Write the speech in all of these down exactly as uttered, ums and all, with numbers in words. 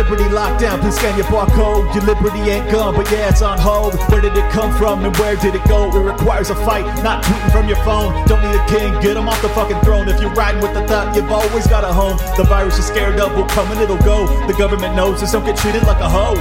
Liberty Lockdown, please scan your barcode. Your liberty ain't gone, but yeah, it's on hold. Where did it come from and where did it go? It requires a fight, not tweeting from your phone. Don't need a king, get him off the fucking throne. If you're riding with the thought, you've always got a home. The virus is scared of will come and it'll go. The government knows, just don't get treated like a hoe.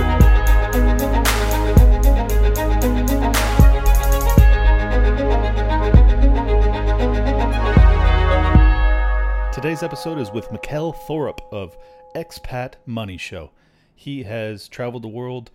Today's episode is with Mikkel Thorup of Expat Money Show. He has traveled the world.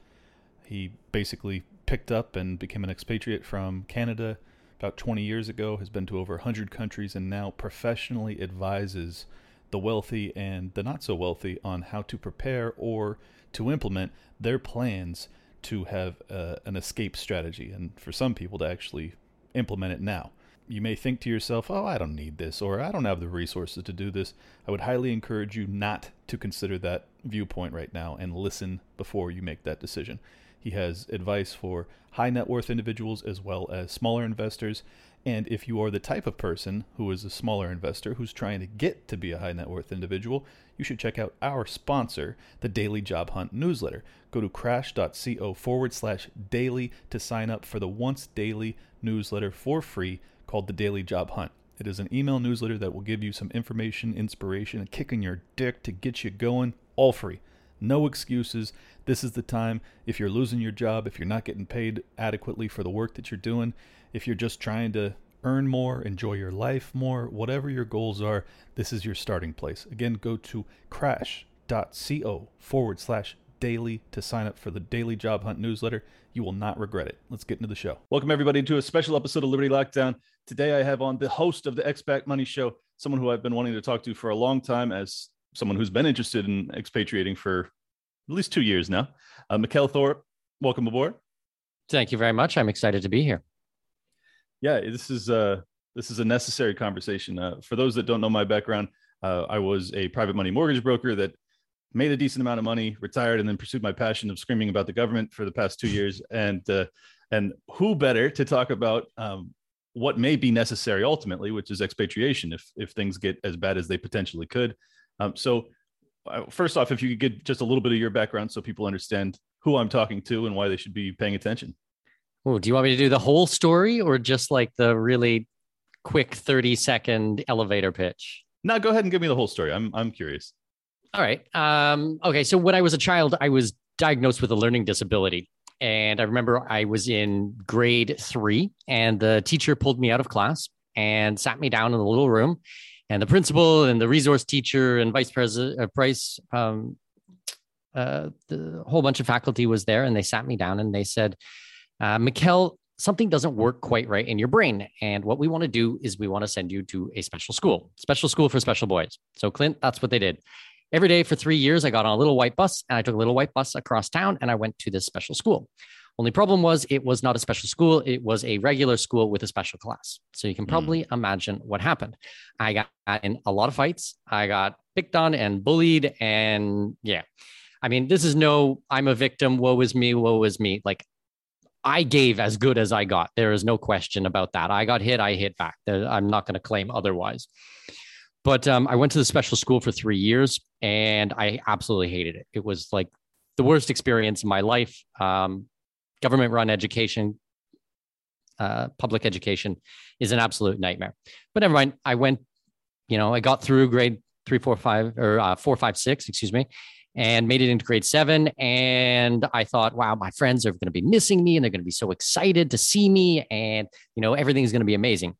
He basically picked up and became an expatriate from Canada about twenty years ago, has been to over one hundred countries, and now professionally advises the wealthy and the not so wealthy on how to prepare or to implement their plans to have uh, an escape strategy, and for some people to actually implement it now. You may think to yourself, oh, I don't need this, or I don't have the resources to do this. I would highly encourage you not to consider that viewpoint right now and listen before you make that decision. He has advice for high net worth individuals as well as smaller investors. And if you are the type of person who is a smaller investor who's trying to get to be a high net worth individual, you should check out our sponsor, the Daily Job Hunt newsletter. Go to crash.co forward slash daily to sign up for the once daily newsletter for free, called The Daily Job Hunt. It is an email newsletter that will give you some information, inspiration, and kicking your dick to get you going, all free. No excuses. This is the time. If you're losing your job, if you're not getting paid adequately for the work that you're doing, if you're just trying to earn more, enjoy your life more, whatever your goals are, this is your starting place. Again, go to crash.co forward slash daily to sign up for the Daily Job Hunt newsletter. You will not regret it. Let's get into the show. Welcome, everybody, to a special episode of Liberty Lockdown. Today, I have on the host of the Expat Money Show, someone who I've been wanting to talk to for a long time as someone who's been interested in expatriating for at least two years now. Uh, Mikkel Thorup, welcome aboard. Thank you very much. I'm excited to be here. Yeah, this is, uh, this is a necessary conversation. Uh, for those that don't know my background, uh, I was a private money mortgage broker that made a decent amount of money, retired, and then pursued my passion of screaming about the government for the past two years. And uh, and who better to talk about um, what may be necessary ultimately, which is expatriation, if if things get as bad as they potentially could. Um, so uh, first off, if you could get just a little bit of your background so people understand who I'm talking to and why they should be paying attention. Oh, do you want me to do the whole story or just like the really quick thirty second elevator pitch? No, go ahead and give me the whole story. I'm I'm curious. All right. Um, okay. So when I was a child, I was diagnosed with a learning disability. And I remember I was in grade three and the teacher pulled me out of class and sat me down in the little room, and the principal and the resource teacher and vice president uh, Price, um, uh, the whole bunch of faculty was there, and they sat me down and they said, uh, Mikkel, something doesn't work quite right in your brain. And what we want to do is we want to send you to a special school, special school for special boys. So Clint, that's what they did. Every day for three years, I got on a little white bus, and I took a little white bus across town, and I went to this special school. Only problem was it was not a special school. It was a regular school with a special class. So you can probably mm. imagine what happened. I got in a lot of fights. I got picked on and bullied. And yeah, I mean, this is no, I'm a victim. Woe is me. Woe is me. Like, I gave as good as I got. There is no question about that. I got hit. I hit back. I'm not going to claim otherwise. But um, I went to the special school for three years and I absolutely hated it. It was like the worst experience in my life. Um, government-run education, uh, public education is an absolute nightmare. But never mind. I went, you know, I got through grade three, four, five, or uh, four, five, six, excuse me, and made it into grade seven. And I thought, wow, my friends are going to be missing me and they're going to be so excited to see me. And, you know, everything's going to be amazing.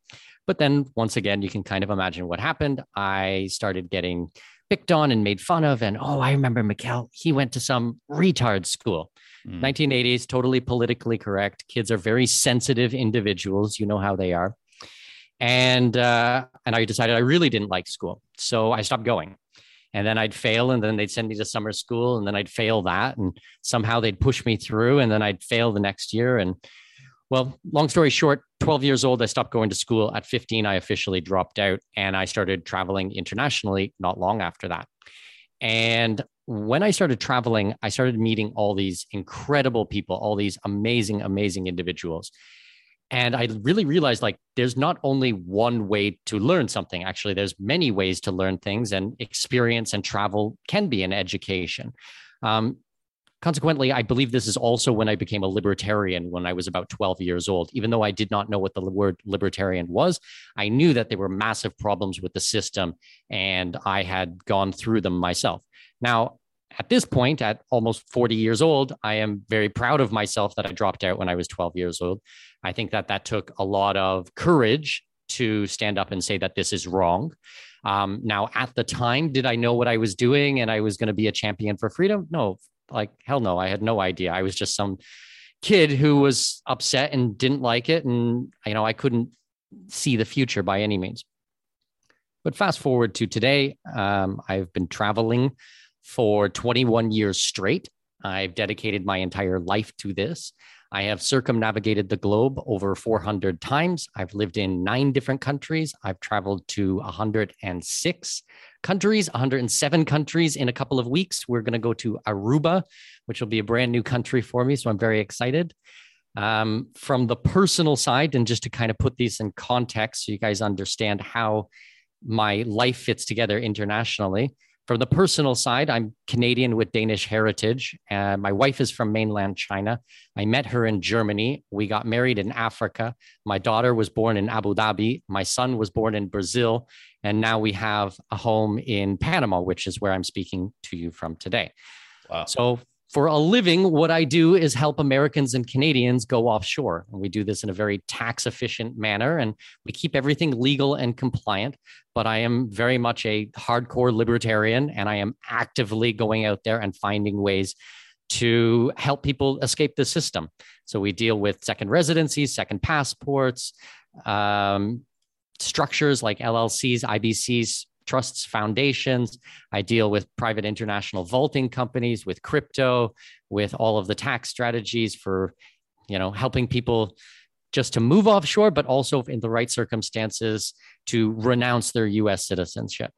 But then once again, you can kind of imagine what happened. I started getting picked on and made fun of. And, oh, I remember Mikkel, he went to some retard school, mm. nineteen eighties, totally politically correct. Kids are very sensitive individuals. You know how they are. And, uh, and I decided I really didn't like school. So I stopped going. And then I'd fail, and then they'd send me to summer school, and then I'd fail that. And somehow they'd push me through, and then I'd fail the next year. And well, long story short, twelve years old, I stopped going to school. At fifteen, I officially dropped out, and I started traveling internationally not long after that. And when I started traveling, I started meeting all these incredible people, all these amazing, amazing individuals. And I really realized, like, there's not only one way to learn something. Actually, there's many ways to learn things, and experience and travel can be an education. Um, consequently, I believe this is also when I became a libertarian when I was about twelve years old. Even though I did not know what the word libertarian was, I knew that there were massive problems with the system, and I had gone through them myself. Now, at this point, at almost forty years old, I am very proud of myself that I dropped out when I was twelve years old. I think that that took a lot of courage to stand up and say that this is wrong. Um, now, at the time, did I know what I was doing and I was going to be a champion for freedom? No, like, hell no, I had no idea. I was just some kid who was upset and didn't like it. And, you know, I couldn't see the future by any means. But fast forward to today, um, I've been traveling for twenty-one years straight. I've dedicated my entire life to this. I have circumnavigated the globe over four hundred times. I've lived in nine different countries. I've traveled to one hundred six countries, one hundred seven countries in a couple of weeks. We're going to go to Aruba, which will be a brand new country for me. So I'm very excited. Um, from the personal side, and just to kind of put these in context so you guys understand how my life fits together internationally, from the personal side, I'm Canadian with Danish heritage. Uh, my wife is from mainland China. I met her in Germany. We got married in Africa. My daughter was born in Abu Dhabi. My son was born in Brazil. And now we have a home in Panama, which is where I'm speaking to you from today. Wow. So for a living, what I do is help Americans and Canadians go offshore. And we do this in a very tax efficient manner. And we keep everything legal and compliant. But I am very much a hardcore libertarian, and I am actively going out there and finding ways to help people escape the system. So we deal with second residencies, second passports, um, structures like L L Cs, I B Cs, trusts, foundations. I deal with private international vaulting companies, with crypto, with all of the tax strategies for, you know, helping people just to move offshore, but also in the right circumstances to renounce their U S citizenship.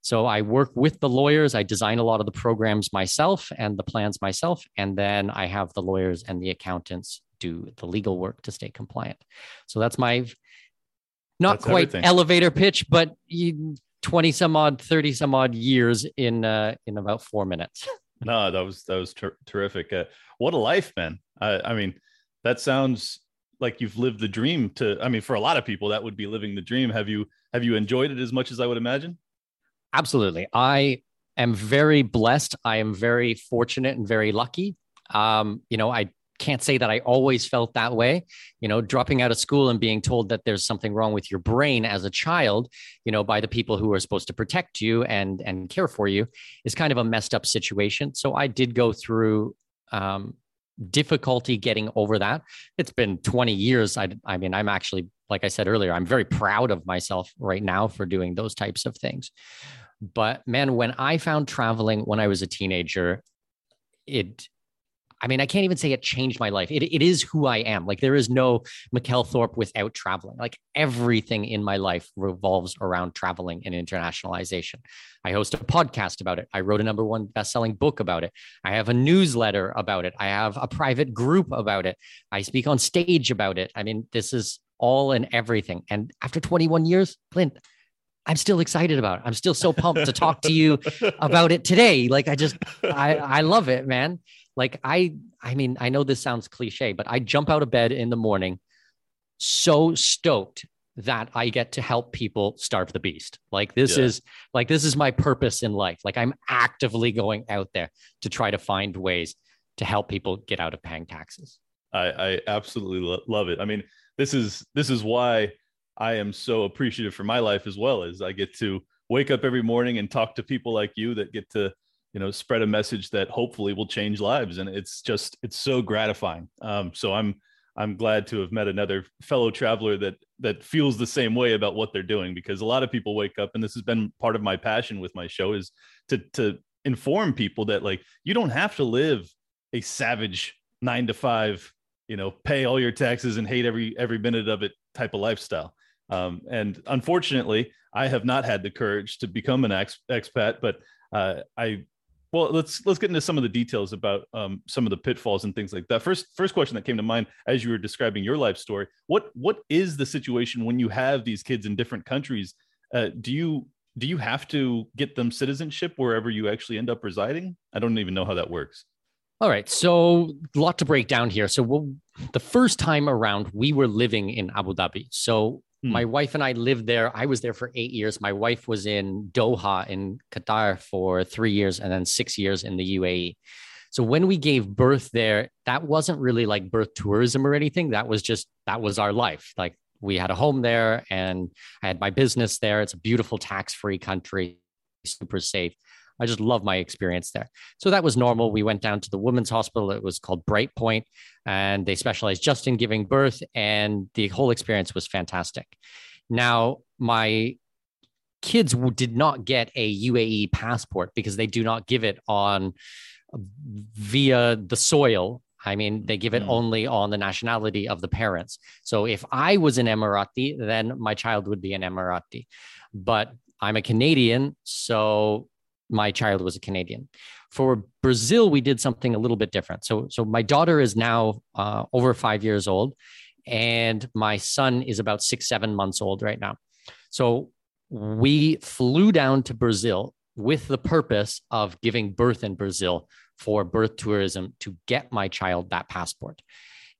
So I work with the lawyers. I design a lot of the programs myself and the plans myself. And then I have the lawyers and the accountants do the legal work to stay compliant. So that's my, not that's quite everything. Elevator pitch, but twenty some odd, thirty some odd years in, uh, in about four minutes. No, that was, that was ter- terrific. Uh, what a life, man. I, I mean, that sounds like you've lived the dream. To, I mean, for a lot of people, that would be living the dream. Have you, have you enjoyed it as much as I would imagine? Absolutely. I am very blessed. I am very fortunate and very lucky. Um, you know, I can't say that I always felt that way. You know, dropping out of school and being told that there's something wrong with your brain as a child, you know, by the people who are supposed to protect you and, and care for you is kind of a messed up situation. So I did go through, um, difficulty getting over that. It's been twenty years. I, I mean, I'm actually, like I said earlier, I'm very proud of myself right now for doing those types of things. But man, when I found traveling when I was a teenager, it, I mean, I can't even say it changed my life. It, it is who I am. Like, there is no Mikkel Thorup without traveling. Like, everything in my life revolves around traveling and internationalization. I host a podcast about it. I wrote a number one best-selling book about it. I have a newsletter about it. I have a private group about it. I speak on stage about it. I mean, this is all and everything. And after twenty-one years, Clint, I'm still excited about it. I'm still so pumped to talk to you about it today. Like, I just, I, I love it, man. Like, I, I mean, I know this sounds cliche, but I jump out of bed in the morning so stoked that I get to help people starve the beast. Like, this yeah. is like, this is my purpose in life. Like, I'm actively going out there to try to find ways to help people get out of paying taxes. I, I absolutely lo- love it. I mean, this is, this is why I am so appreciative for my life, as well as I get to wake up every morning and talk to people like you that get to, you know, spread a message that hopefully will change lives. And it's just, it's so gratifying. Um, so I'm, I'm glad to have met another fellow traveler that, that feels the same way about what they're doing, because a lot of people wake up, and this has been part of my passion with my show, is to, to inform people that, like, you don't have to live a savage nine to five, you know, pay all your taxes and hate every, every minute of it type of lifestyle. Um, and unfortunately, I have not had the courage to become an ex- expat, but, uh, I, Well, let's let's get into some of the details about um, some of the pitfalls and things like that. First, first question that came to mind as you were describing your life story: what what is the situation when you have these kids in different countries? Uh, do you do you have to get them citizenship wherever you actually end up residing? I don't even know how that works. All right. So a lot to break down here. So we'll, the first time around, we were living in Abu Dhabi. So hmm. my wife and I lived there. I was there for eight years. My wife was in Doha in Qatar for three years and then six years in the U A E. So when we gave birth there, that wasn't really like birth tourism or anything. That was just, that was our life. Like we had a home there and I had my business there. It's a beautiful tax-free country, super safe. I just love my experience there. So that was normal. We went down to the women's hospital. It was called Bright Point and they specialized just in giving birth and the whole experience was fantastic. Now, my kids did not get a U A E passport because they do not give it on via the soil. I mean, they give it mm. only on the nationality of the parents. So if I was an Emirati, then my child would be an Emirati. But I'm a Canadian, so my child was a Canadian. For Brazil, we did something a little bit different. So, so my daughter is now uh, over five years old, and my son is about six, seven months old right now. So we flew down to Brazil with the purpose of giving birth in Brazil for birth tourism to get my child that passport.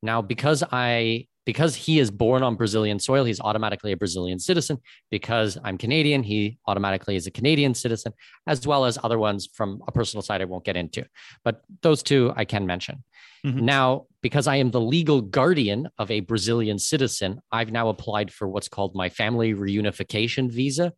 Now, because I because he is born on Brazilian soil, he's automatically a Brazilian citizen. Because I'm Canadian, he automatically is a Canadian citizen, as well as other ones from a personal side I won't get into. But those two I can mention. Mm-hmm. Now, because I am the legal guardian of a Brazilian citizen, I've now applied for what's called my family reunification visa,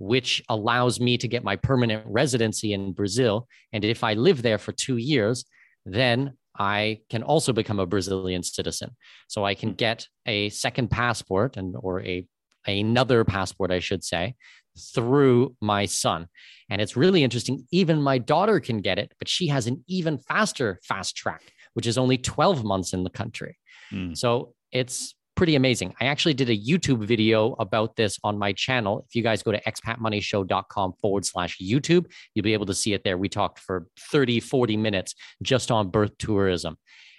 which allows me to get my permanent residency in Brazil. And if I live there for two years, then I can also become a Brazilian citizen. So I can get a second passport and or a another passport, I should say, through my son. And it's really interesting. Even my daughter can get it, but she has an even faster fast track, which is only twelve months in the country. Mm. So it's pretty amazing. I actually did a YouTube video about this on my channel. If you guys go to expatmoneyshow.com forward slash YouTube, you'll be able to see it there. We talked for thirty, forty minutes just on birth tourism.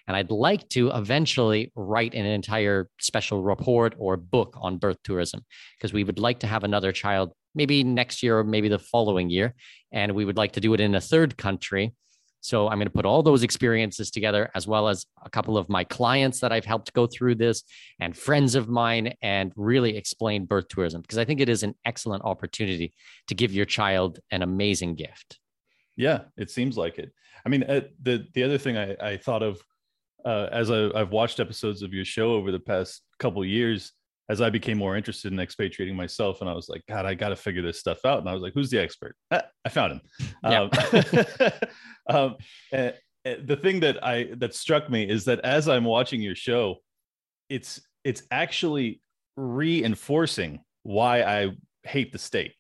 And I'd like to eventually write an entire special report or book on birth tourism because we would like to have another child maybe next year or maybe the following year. And we would like to do it in a third country. So I'm going to put all those experiences together, as well as a couple of my clients that I've helped go through this and friends of mine, and really explain birth tourism, because I think it is an excellent opportunity to give your child an amazing gift. Yeah, it seems like it. I mean, uh, the the other thing I, I thought of uh, as I, I've watched episodes of your show over the past couple of years, as I became more interested in expatriating myself, and I was like, God, I got to figure this stuff out. And I was like, who's the expert? Ah, I found him. Yeah. Um, um, and, and the thing that I that struck me is that as I'm watching your show, it's it's actually reinforcing why I hate the state,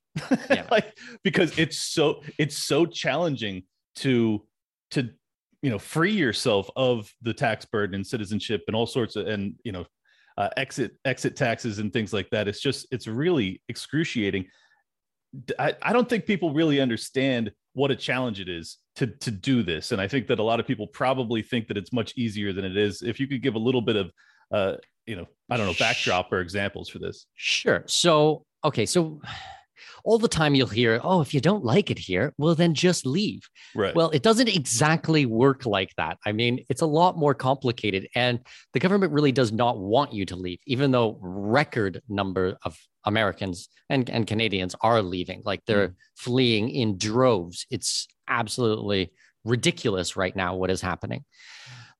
yeah. Like because it's so it's so challenging to to you know free yourself of the tax burden and citizenship and all sorts of and you know. Uh, exit exit taxes and things like that. It's just, it's really excruciating. I, I don't think people really understand what a challenge it is to to do this. And I think that a lot of people probably think that it's much easier than it is. If you could give a little bit of, uh, you know, I don't know, backdrop or examples for this. Sure. So, okay. So all the time you'll hear, oh, if you don't like it here, well, then just leave. Right. Well, it doesn't exactly work like that. I mean, it's a lot more complicated, and the government really does not want you to leave, even though record number of Americans and, and Canadians are leaving. Like they're mm. fleeing in droves. It's absolutely ridiculous right now what is happening.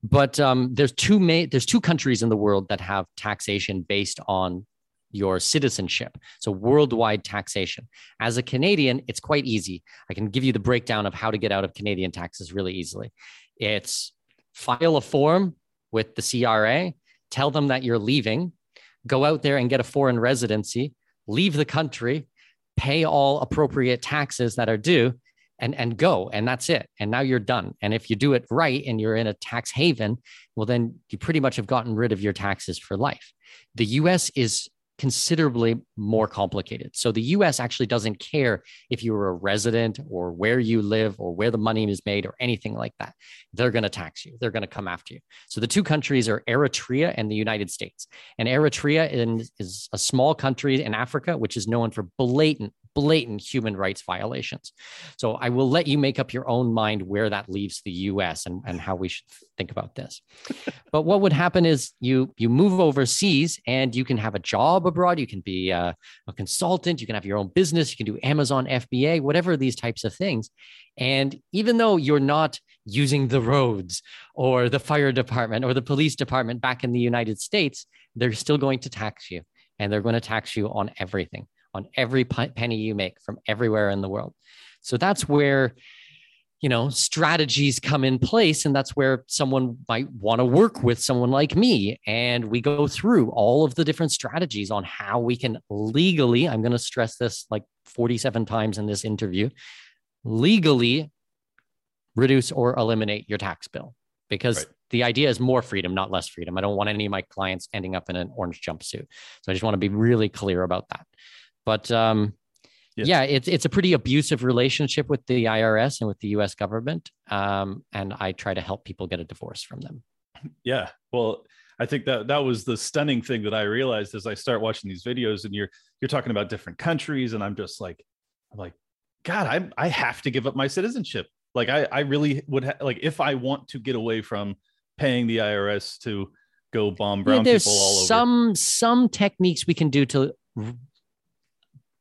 But um, there's two ma- there's two countries in the world that have taxation based on your citizenship. So worldwide taxation. As a Canadian, it's quite easy. I can give you the breakdown of how to get out of Canadian taxes really easily. It's file a form with the C R A, tell them that you're leaving, go out there and get a foreign residency, leave the country, pay all appropriate taxes that are due, and, and go. And that's it. And now you're done. And if you do it right and you're in a tax haven, well, then you pretty much have gotten rid of your taxes for life. The U S is considerably more complicated. So the U S actually doesn't care if you're a resident or where you live or where the money is made or anything like that. They're going to tax you. They're going to come after you. So the two countries are Eritrea and the United States. And Eritrea in, is a small country in Africa, which is known for blatant, blatant human rights violations. So I will let you make up your own mind where that leaves the U S and, and how we should think about this. But what would happen is you you move overseas and you can have a job abroad. You can be a, a consultant. You can have your own business. You can do Amazon F B A, whatever these types of things. And even though you're not using the roads or the fire department or the police department back in the United States, they're still going to tax you, and they're going to tax you on everything, on every penny you make from everywhere in the world. So that's where, you know, strategies come in place. And that's where someone might want to work with someone like me. And we go through all of the different strategies on how we can legally, I'm going to stress this like forty-seven times in this interview, legally reduce or eliminate your tax bill. Because right. the idea is more freedom, not less freedom. I don't want any of my clients ending up in an orange jumpsuit. So I just want to be really clear about that. But um, yes. yeah, it's it's a pretty abusive relationship with the I R S and with the U S government. Um, and I try to help people get a divorce from them. Yeah, well, I think that that was the stunning thing that I realized as I start watching these videos, and you're you're talking about different countries, and I'm just like, I'm like, God, I I have to give up my citizenship. Like I I really would ha- like if I want to get away from paying the I R S to go bomb brown yeah, there's people all over. Some some techniques we can do to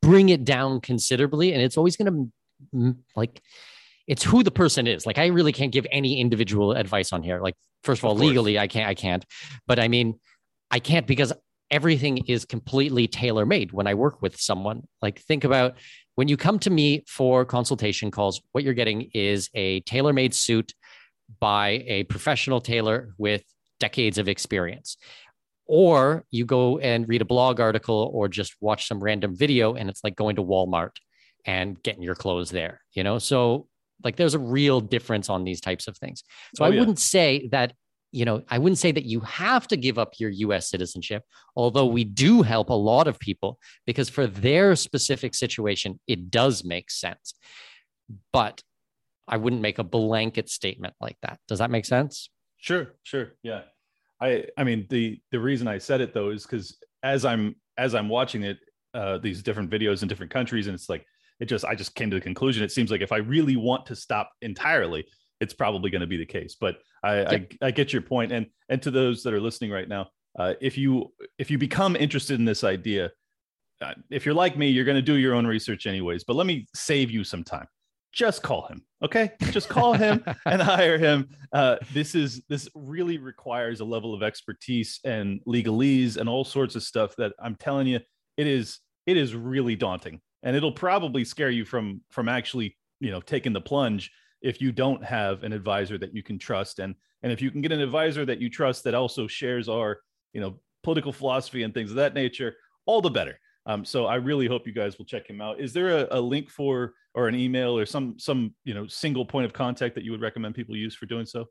bring it down considerably. And it's always going to, like, it's who the person is. Like, I really can't give any individual advice on here. Like, first of all, of legally, I can't, I can't, but I mean, I can't because everything is completely tailor-made when I work with someone. Like, think about when you come to me for consultation calls, what you're getting is a tailor-made suit by a professional tailor with decades of experience. Or you go and read a blog article or just watch some random video, and it's like going to Walmart and getting your clothes there, you know? So like there's a real difference on these types of things. So oh, I yeah. wouldn't say that, you know, I wouldn't say that you have to give up your U S citizenship, although we do help a lot of people because for their specific situation, it does make sense. But I wouldn't make a blanket statement like that. Does that make sense? Sure, sure. Yeah. I, I mean, the, the reason I said it though, is because as I'm, as I'm watching it, uh, these different videos in different countries, and it's like, it just, I just came to the conclusion. It seems like if I really want to stop entirely, it's probably going to be the case, but I, yeah. I, I get your point. And, and to those that are listening right now, uh, if you, if you become interested in this idea, uh, if you're like me, you're going to do your own research anyways, but let me save you some time. Just call him. Okay. Just call him and hire him. Uh, this is, this really requires a level of expertise and legalese and all sorts of stuff that I'm telling you, it is, it is really daunting, and it'll probably scare you from, from actually, you know, taking the plunge if you don't have an advisor that you can trust. And, and if you can get an advisor that you trust that also shares our, you know, political philosophy and things of that nature, all the better. Um, so I really hope you guys will check him out. Is there a, a link for, or an email or some, some, you know, single point of contact that you would recommend people use for doing so?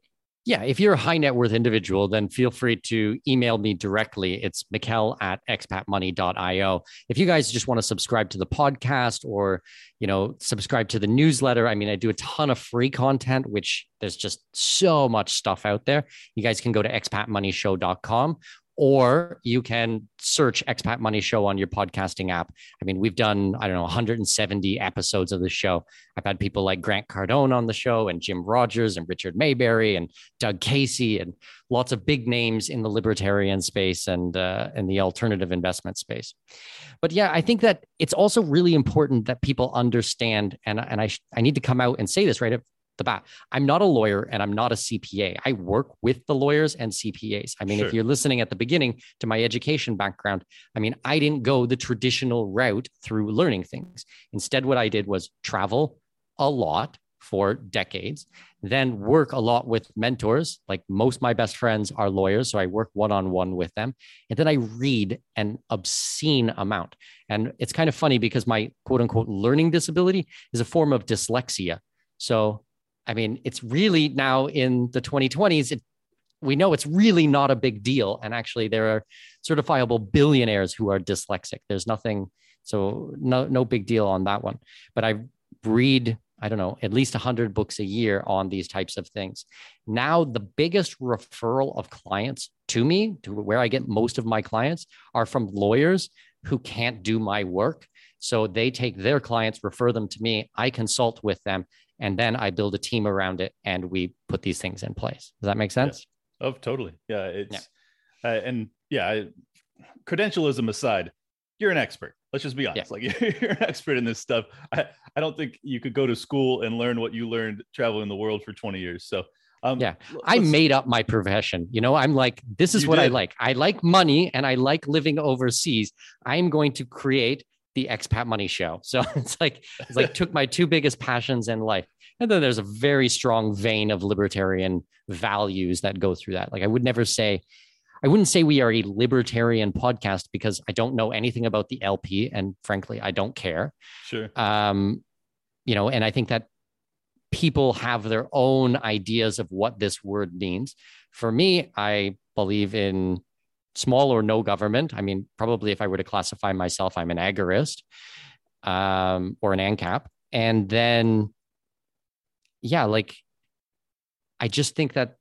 Yeah. If you're a high net worth individual, then feel free to email me directly. It's Mikkel at expat money dot io. If you guys just want to subscribe to the podcast or, you know, subscribe to the newsletter. I mean, I do a ton of free content, which there's just so much stuff out there. You guys can go to expat money show dot com. Or you can search Expat Money Show on your podcasting app. I mean, we've done, I don't know, one hundred seventy episodes of the show. I've had people like Grant Cardone on the show and Jim Rogers and Richard Mayberry and Doug Casey and lots of big names in the libertarian space and uh, and the alternative investment space. But yeah, I think that it's also really important that people understand, and, and I, I need to come out and say this right up the bat. I'm not a lawyer and I'm not a C P A. I work with the lawyers and C P As. I mean, sure. If you're listening at the beginning to my education background, I mean, I didn't go the traditional route through learning things. Instead, what I did was travel a lot for decades, then work a lot with mentors. Like most of my best friends are lawyers, so I work one-on-one with them. And then I read an obscene amount. And it's kind of funny because my quote unquote learning disability is a form of dyslexia. So I mean, it's really now in the twenty twenties, it, we know it's really not a big deal. And actually there are certifiable billionaires who are dyslexic. There's nothing, so no no big deal on that one. But I read, I don't know, at least one hundred books a year on these types of things. Now, the biggest referral of clients to me, to where I get most of my clients, are from lawyers who can't do my work. So they take their clients, refer them to me, I consult with them, and then I build a team around it and we put these things in place. Does that make sense? Yeah. Oh, totally. Yeah. It's, yeah. Uh, and yeah, I, credentialism aside, you're an expert. Let's just be honest. Yeah. Like you're an expert in this stuff. I, I don't think you could go to school and learn what you learned traveling the world for twenty years. So Um, yeah, I made up my profession. You know, I'm like, this is what did. I like. I like money and I like living overseas. I'm going to create the Expat Money Show. So it's like, it's like took my two biggest passions in life. And then there's a very strong vein of libertarian values that go through that. Like I would never say, I wouldn't say we are a libertarian podcast because I don't know anything about the L P. And frankly, I don't care. Sure. Um, you know, and I think that people have their own ideas of what this word means. For me, I believe in small or no government. I mean, probably if I were to classify myself, I'm an agorist um, or an ANCAP. And then, yeah, like, I just think that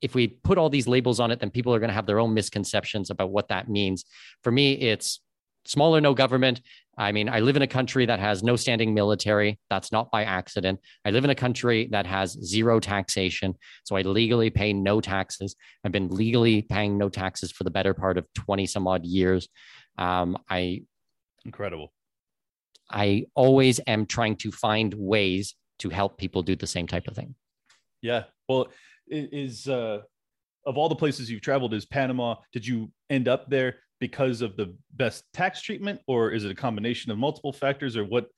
if we put all these labels on it, then people are going to have their own misconceptions about what that means. For me, it's small or no government. I mean, I live in a country that has no standing military. That's not by accident. I live in a country that has zero taxation. So I legally pay no taxes. I've been legally paying no taxes for the better part of twenty some odd years. Um, I Incredible. I always am trying to find ways to help people do the same type of thing. Yeah. Well, it is uh, of all the places you've traveled, is Panama, did you end up there because of the best tax treatment, or is it a combination of multiple factors, or what?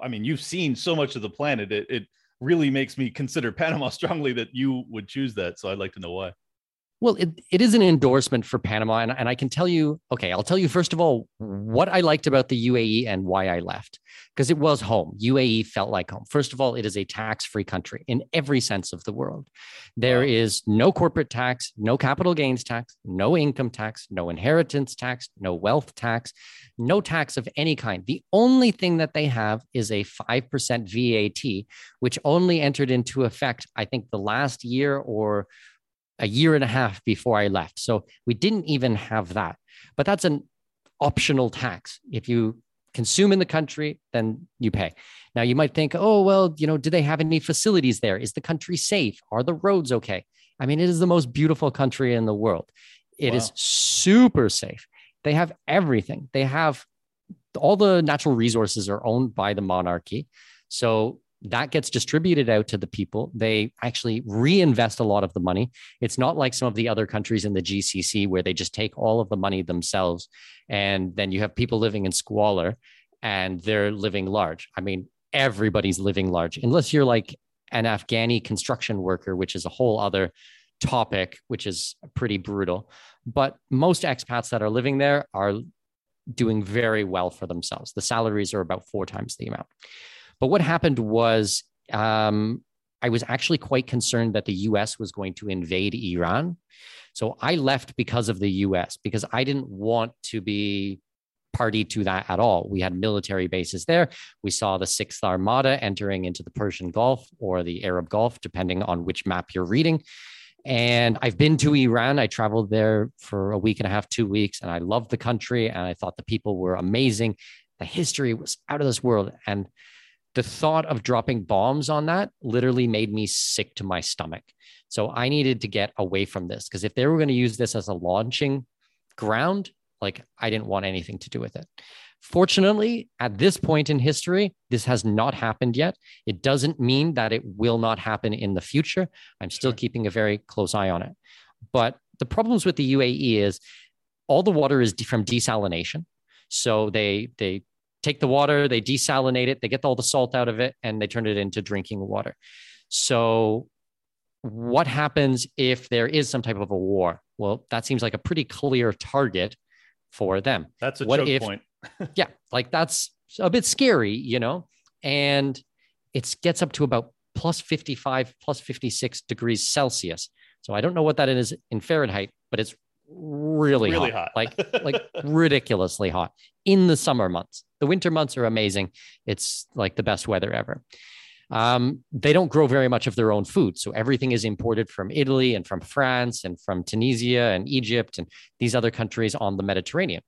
I mean, you've seen so much of the planet. It, it really makes me consider Panama strongly that you would choose that. So I'd like to know why. Well, it, it is an endorsement for Panama. And, and I can tell you, okay, I'll tell you, first of all, what I liked about the U A E and why I left, because it was home. U A E felt like home. First of all, it is a tax-free country in every sense of the world. There is no corporate tax, no capital gains tax, no income tax, no inheritance tax, no wealth tax, no tax of any kind. The only thing that they have is a five percent V A T, which only entered into effect, I think, the last year or a year and a half before I left. So we didn't even have that, but that's an optional tax. If you consume in the country, then you pay. Now you might think, oh, well, you know, do they have any facilities there? Is the country safe? Are the roads okay? I mean, it is the most beautiful country in the world. It Wow. is super safe. They have everything. They have all the natural resources are owned by the monarchy. So that gets distributed out to the people. They actually reinvest a lot of the money. It's not like some of the other countries in the G C C where they just take all of the money themselves. And then you have people living in squalor and they're living large. I mean, everybody's living large, unless you're like an Afghani construction worker, which is a whole other topic, which is pretty brutal. But most expats that are living there are doing very well for themselves. The salaries are about four times the amount. But what happened was um, I was actually quite concerned that the U S was going to invade Iran. So I left because of the U S, because I didn't want to be party to that at all. We had military bases there. We saw the Sixth Armada entering into the Persian Gulf or the Arab Gulf, depending on which map you're reading. And I've been to Iran. I traveled there for a week and a half, two weeks, and I loved the country. And I thought the people were amazing. The history was out of this world. And the thought of dropping bombs on that literally made me sick to my stomach. So I needed to get away from this, because if they were going to use this as a launching ground, like I didn't want anything to do with it. Fortunately, at this point in history, this has not happened yet. It doesn't mean that it will not happen in the future. I'm still keeping a very close eye on it. But the problems with the U A E is all the water is from desalination. So they, they, take the water, they desalinate it, they get all the salt out of it, and they turn it into drinking water. So what happens if there is some type of a war? Well, that seems like a pretty clear target for them. That's a what choke if, point. Yeah, like that's a bit scary, you know? And it gets up to about plus fifty-five, plus fifty-six degrees Celsius. So I don't know what that is in Fahrenheit, but it's really, really hot, hot. like like ridiculously hot in the summer months. The winter months are amazing. It's like the best weather ever. Um, they don't grow very much of their own food. So everything is imported from Italy and from France and from Tunisia and Egypt and these other countries on the Mediterranean.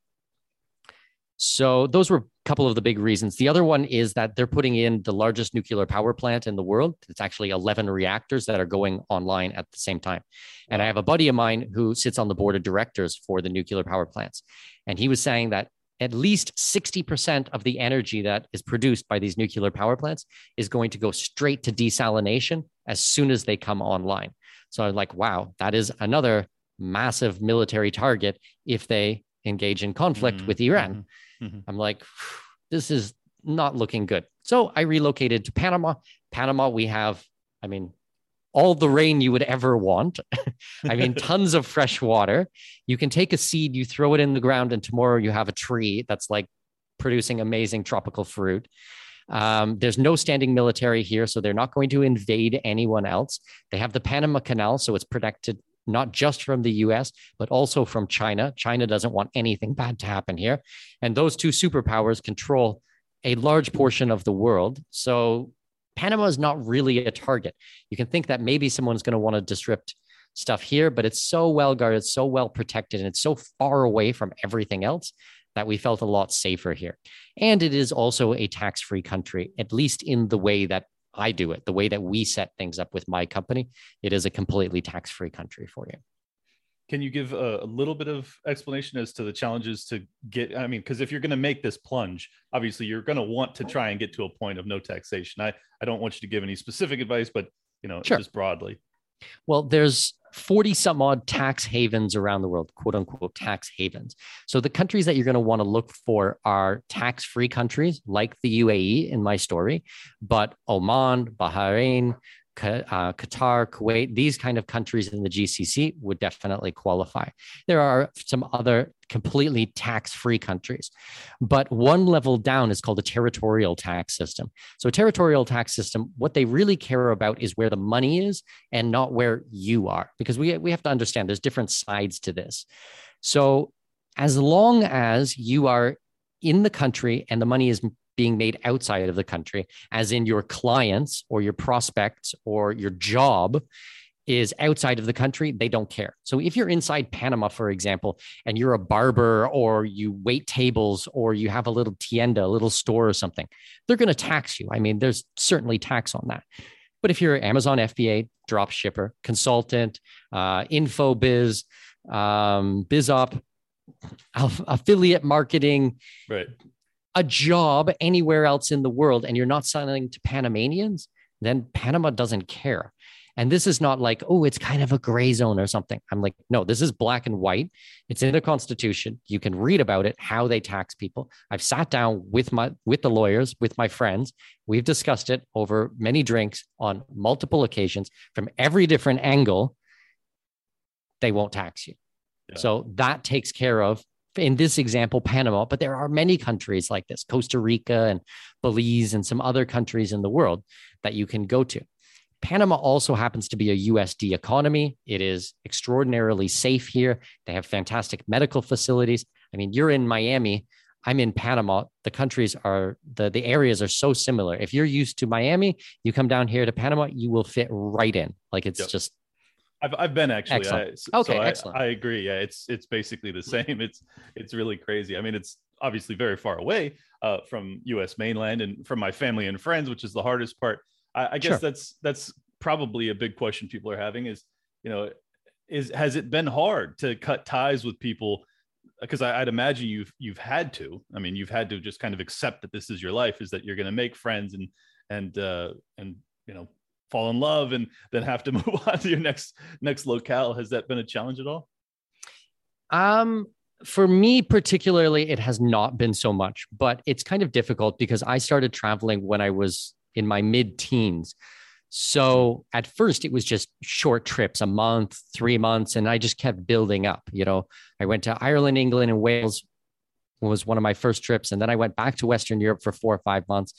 So those were a couple of the big reasons. The other one is that they're putting in the largest nuclear power plant in the world. It's actually eleven reactors that are going online at the same time. And I have a buddy of mine who sits on the board of directors for the nuclear power plants. And he was saying that at least sixty percent of the energy that is produced by these nuclear power plants is going to go straight to desalination as soon as they come online. So I'm like, wow, that is another massive military target if they engage in conflict mm-hmm. with Iran. Mm-hmm. I'm like, this is not looking good. So I relocated to Panama. Panama, we have, I mean, all the rain you would ever want. I mean, tons of fresh water. You can take a seed, you throw it in the ground, and tomorrow you have a tree that's like producing amazing tropical fruit. Um, there's no standing military here, so they're not going to invade anyone else. They have the Panama Canal, so it's protected not just from the U S, but also from China. China doesn't want anything bad to happen here. And those two superpowers control a large portion of the world. So Panama is not really a target. You can think that maybe someone's going to want to disrupt stuff here, but it's so well guarded, so well protected, and it's so far away from everything else that we felt a lot safer here. And it is also a tax-free country, at least in the way that I do it, the way that we set things up with my company. It is a completely tax-free country for you. Can you give a, a little bit of explanation as to the challenges to get, I mean, because if you're going to make this plunge, obviously you're going to want to try and get to a point of no taxation. I, I don't want you to give any specific advice, but you know, sure. just broadly. Well, there's forty some odd tax havens around the world, quote unquote tax havens. So the countries that you're going to want to look for are tax-free countries like the U A E in my story, but Oman, Bahrain, Uh, Qatar, Kuwait, these kind of countries in the G C C would definitely qualify. There are some other completely tax-free countries, but one level down is called a territorial tax system. So a territorial tax system, what they really care about is where the money is and not where you are, because we, we have to understand there's different sides to this. So as long as you are in the country and the money is being made outside of the country, as in your clients or your prospects or your job is outside of the country, they don't care. So if you're inside Panama, for example, and you're a barber or you wait tables or you have a little tienda, a little store or something, they're going to tax you. I mean, there's certainly tax on that. But if you're Amazon F B A, drop shipper, consultant, uh, info biz, um, biz op, affiliate marketing, right? A job anywhere else in the world and you're not selling to Panamanians, then Panama doesn't care. And this is not like, oh, it's kind of a gray zone or something. I'm like, no, this is black and white. It's in the constitution. You can read about it, how they tax people. I've sat down with my with the lawyers, with my friends. We've discussed it over many drinks on multiple occasions from every different angle. They won't tax you. Yeah. So that takes care of, in this example, Panama, but there are many countries like this, Costa Rica and Belize and some other countries in the world that you can go to. Panama also happens to be a U S D economy. It is extraordinarily safe here. They have fantastic medical facilities. I mean, you're in Miami, I'm in Panama. The countries are, the, the areas are so similar. If you're used to Miami, you come down here to Panama, you will fit right in. Like it's yep. just I've I've been actually. Excellent. I, so okay, I, excellent. I agree. Yeah, it's it's basically the same. It's it's really crazy. I mean, it's obviously very far away uh, from U S mainland and from my family and friends, which is the hardest part. I, I guess sure. that's that's probably a big question people are having is, you know, is has it been hard to cut ties with people? Because I'd imagine you've you've had to. I mean, you've had to just kind of accept that this is your life, is that you're going to make friends and and uh, and you know. fall in love and then have to move on to your next next locale. Has that been a challenge at all? Um, for me particularly, it has not been so much, but it's kind of difficult because I started traveling when I was in my mid-teens. So at first it was just short trips, a month, three months, and I just kept building up. You know, I went to Ireland, England, and Wales was one of my first trips. And then I went back to Western Europe for four or five months.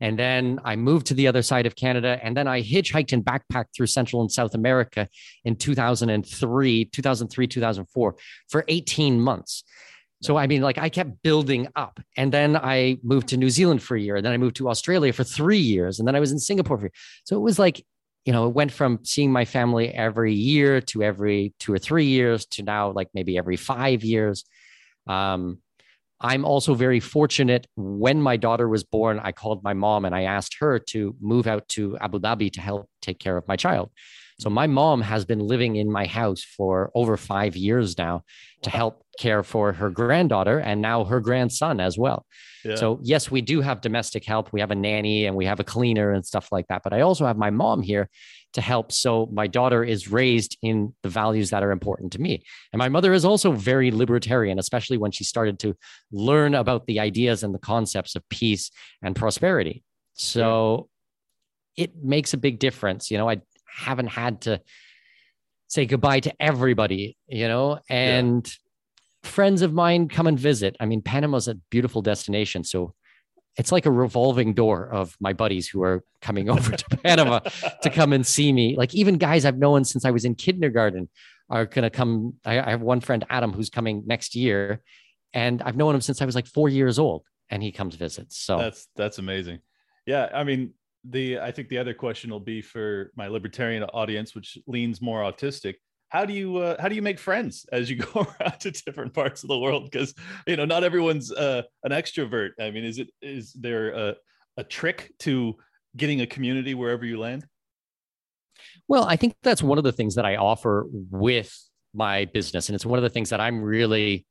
And then I moved to the other side of Canada. And then I hitchhiked and backpacked through Central and South America in two thousand three, two thousand four for eighteen months. So, I mean, like I kept building up. And then I moved to New Zealand for a year. And then I moved to Australia for three years. And then I was in Singapore for a year. So it was like, you know, it went from seeing my family every year to every two or three years to now like maybe every five years. Um, I'm also very fortunate. When my daughter was born, I called my mom and I asked her to move out to Abu Dhabi to help take care of my child. So my mom has been living in my house for over five years now to help care for her granddaughter and now her grandson as well. Yeah. So yes, we do have domestic help. We have a nanny and we have a cleaner and stuff like that. But I also have my mom here to help. So my daughter is raised in the values that are important to me. And my mother is also very libertarian, especially when she started to learn about the ideas and the concepts of peace and prosperity. So yeah. It makes a big difference. You know, I haven't had to say goodbye to everybody, you know, and yeah. friends of mine come and visit. I mean, Panama's a beautiful destination. So it's like a revolving door of my buddies who are coming over to Panama to come and see me. Like even guys I've known since I was in kindergarten are going to come. I, I have one friend, Adam, who's coming next year, and I've known him since I was like four years old, and he comes visit. So that's, that's amazing. Yeah. I mean, The I think the other question will be for my libertarian audience, which leans more autistic. How do you uh, how do you make friends as you go around to different parts of the world? Because you know not everyone's uh, an extrovert. I mean, is it is there a, a trick to getting a community wherever you land? Well, I think that's one of the things that I offer with my business, and it's one of the things that I'm really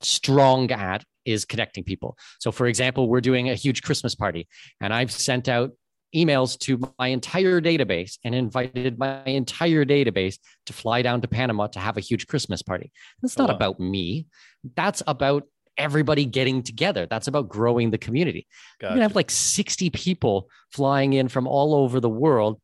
strong at is connecting people. So for example, we're doing a huge Christmas party and I've sent out emails to my entire database and invited my entire database to fly down to Panama to have a huge Christmas party. That's not oh, wow. about me. That's about everybody getting together. That's about growing the community. Gotcha. You're gonna have like sixty people flying in from all over the world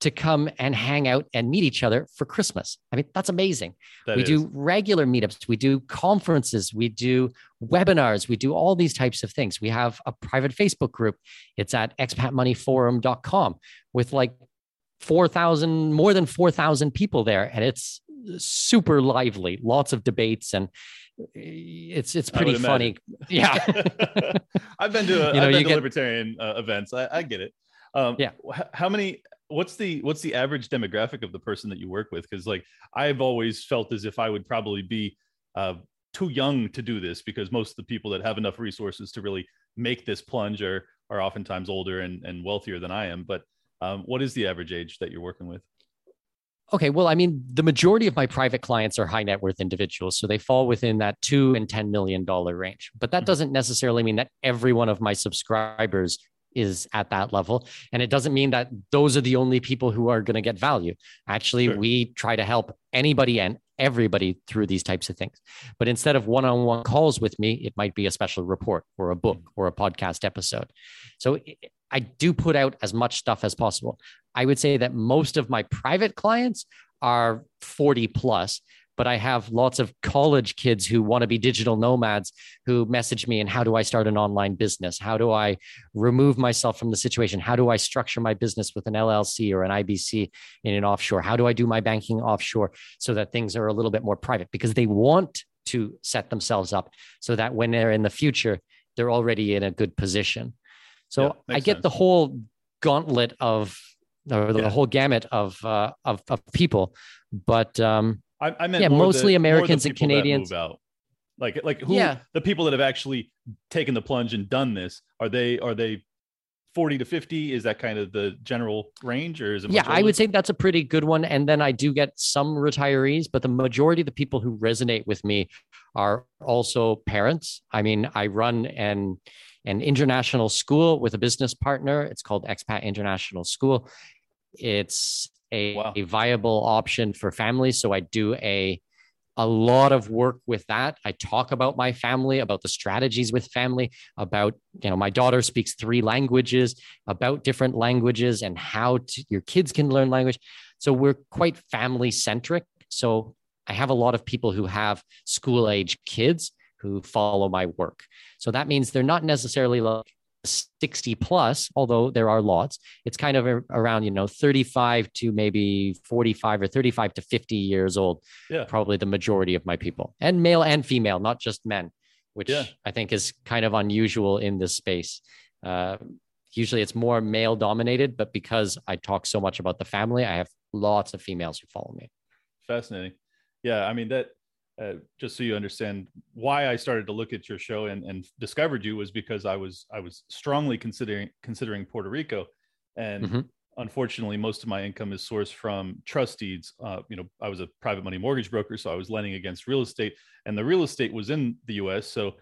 to come and hang out and meet each other for Christmas. I mean, that's amazing. That we is. do regular meetups. We do conferences. We do webinars. We do all these types of things. We have a private Facebook group. It's at expat money forum dot com with like four thousand, more than four thousand people there. And it's super lively, lots of debates. And it's, it's pretty funny. Yeah. I've been to, a, you know, I've been to get, libertarian uh, events. I, I get it. Um, yeah. How many, what's the, what's the average demographic of the person that you work with? Cause like, I've always felt as if I would probably be uh, too young to do this because most of the people that have enough resources to really make this plunge are, are oftentimes older and, and wealthier than I am. But um, what is the average age that you're working with? Okay. Well, I mean, the majority of my private clients are high net worth individuals. So they fall within that two and ten million dollars range, but that mm-hmm. doesn't necessarily mean that every one of my subscribers is at that level. And it doesn't mean that those are the only people who are going to get value. Actually, sure. we try to help anybody and everybody through these types of things. But instead of one-on-one calls with me, it might be a special report or a book or a podcast episode. So I do put out as much stuff as possible. I would say that most of my private clients are forty plus, but I have lots of college kids who want to be digital nomads who message me and how do I start an online business? How do I remove myself from the situation? How do I structure my business with an L L C or an I B C in an offshore? How do I do my banking offshore so that things are a little bit more private because they want to set themselves up so that when they're in the future, they're already in a good position. So yeah, I get sense. the whole gauntlet of, or the yeah. whole gamut of, uh, of, of people, but, um, I, I meant yeah, mostly the, Americans and Canadians. Like, like who yeah. the people that have actually taken the plunge and done this, are they are they forty to fifty? Is that kind of the general range, or is it? Yeah, older? I would say that's a pretty good one. And then I do get some retirees, but the majority of the people who resonate with me are also parents. I mean, I run an an international school with a business partner. It's called Expat International School. It's A, wow. a viable option for families. So I do a, a lot of work with that. I talk about my family, about the strategies with family, about, you know, my daughter speaks three languages, about different languages and how to, your kids can learn language. So we're quite family centric. So I have a lot of people who have school age kids who follow my work. So that means they're not necessarily like sixty plus, although there are lots. It's kind of a, around, you know, thirty-five to maybe forty-five or thirty-five to fifty years old. Yeah. Probably the majority of my people, and male and female, not just men, which yeah. I think is kind of unusual in this space. Uh, usually it's more male dominated, but because I talk so much about the family, I have lots of females who follow me. Fascinating. Yeah. I mean, that uh, just so you understand why I started to look at your show and, and discovered you was because I was I was strongly considering considering Puerto Rico, and mm-hmm. unfortunately, most of my income is sourced from trust deeds. Uh, you know, I was a private money mortgage broker, so I was lending against real estate, and the real estate was in the U S. So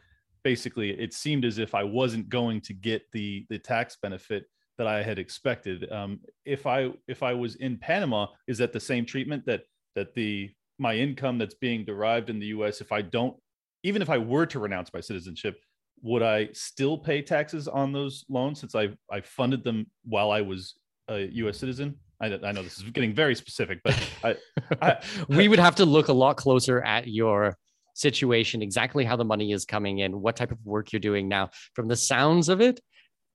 basically, it seemed as if I wasn't going to get the the tax benefit that I had expected. Um, if I if I was in Panama, is that the same treatment that that the my income that's being derived in the U S, if I don't, even if I were to renounce my citizenship, would I still pay taxes on those loans since I, I funded them while I was a U S citizen? I, I know this is getting very specific, but I, I, we would have to look a lot closer at your situation, exactly how the money is coming in, what type of work you're doing now. From the sounds of it,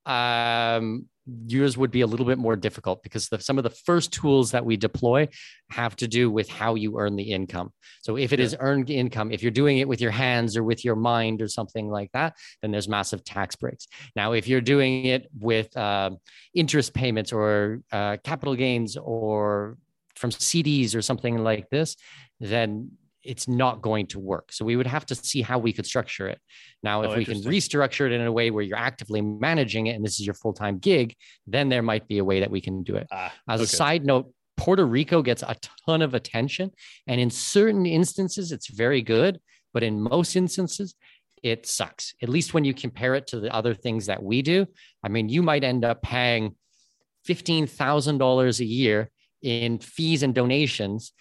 um, yours would be a little bit more difficult because the, some of the first tools that we deploy have to do with how you earn the income. So if it yeah. is earned income, if you're doing it with your hands or with your mind or something like that, then there's massive tax breaks. Now, if you're doing it with uh, interest payments or uh, capital gains or from C Ds or something like this, then it's not going to work. So we would have to see how we could structure it. Now, if oh, we can restructure it in a way where you're actively managing it and this is your full-time gig, then there might be a way that we can do it. Ah, As okay. a side note, Puerto Rico gets a ton of attention. And in certain instances, it's very good. But in most instances, it sucks. At least when you compare it to the other things that we do. I mean, you might end up paying fifteen thousand dollars a year in fees and donations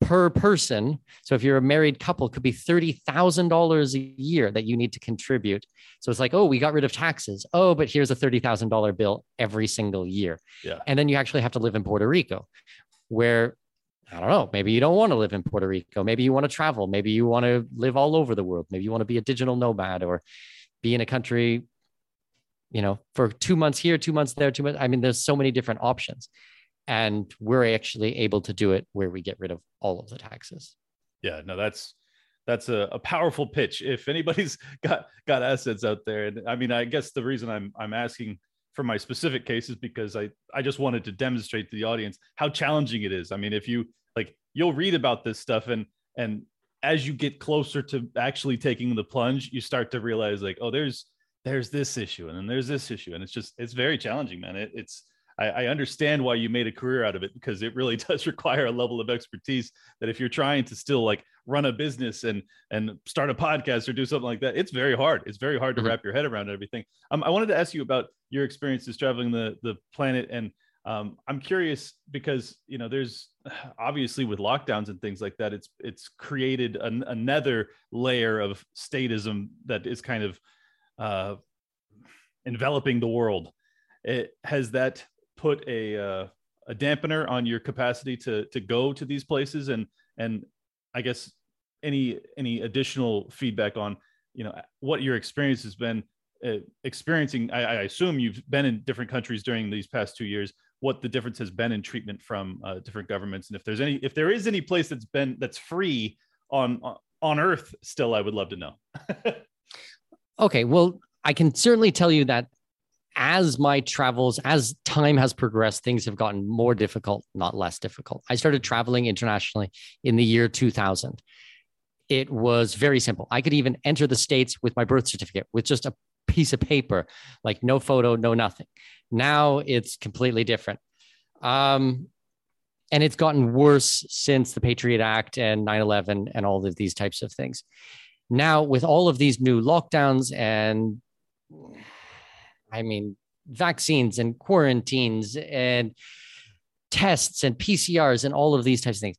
per person. So if you're a married couple, it could be thirty thousand dollars a year that you need to contribute. So it's like, oh, we got rid of taxes. Oh, but here's a thirty thousand dollars bill every single year. Yeah. And then you actually have to live in Puerto Rico where, I don't know, maybe you don't want to live in Puerto Rico. Maybe you want to travel. Maybe you want to live all over the world. Maybe you want to be a digital nomad or be in a country, you know, for two months here, two months there, two months. I mean, there's so many different options. And we're actually able to do it where we get rid of all of the taxes. Yeah, no, that's that's a, a powerful pitch. If anybody's got got assets out there, and I mean, I guess the reason I'm I'm asking for my specific case is because I I just wanted to demonstrate to the audience how challenging it is. I mean, if you like, you'll read about this stuff, and and as you get closer to actually taking the plunge, you start to realize like, oh, there's there's this issue, and then there's this issue, and it's just it's very challenging, man. It, it's I understand why you made a career out of it because it really does require a level of expertise that if you're trying to still like run a business and and start a podcast or do something like that, it's very hard. It's very hard to mm-hmm. wrap your head around everything. Um, I wanted to ask you about your experiences traveling the the planet, and um, I'm curious because you know there's obviously with lockdowns and things like that, it's it's created an, another layer of statism that is kind of uh, enveloping the world. It has that put a uh, a dampener on your capacity to to go to these places, and and I guess any any additional feedback on you know what your experience has been uh, experiencing. I, I assume you've been in different countries during these past two years. What the difference has been in treatment from uh, different governments, and if there's any if there is any place that's been that's free on on Earth still, I would love to know. Okay, well, I can certainly tell you that. As my travels, as time has progressed, things have gotten more difficult, not less difficult. I started traveling internationally in the year two thousand. It was very simple. I could even enter the States with my birth certificate, with just a piece of paper, like no photo, no nothing. Now it's completely different. Um, and it's gotten worse since the Patriot Act and nine eleven and all of these types of things. Now, with all of these new lockdowns and I mean, vaccines and quarantines and tests and P C Rs and all of these types of things.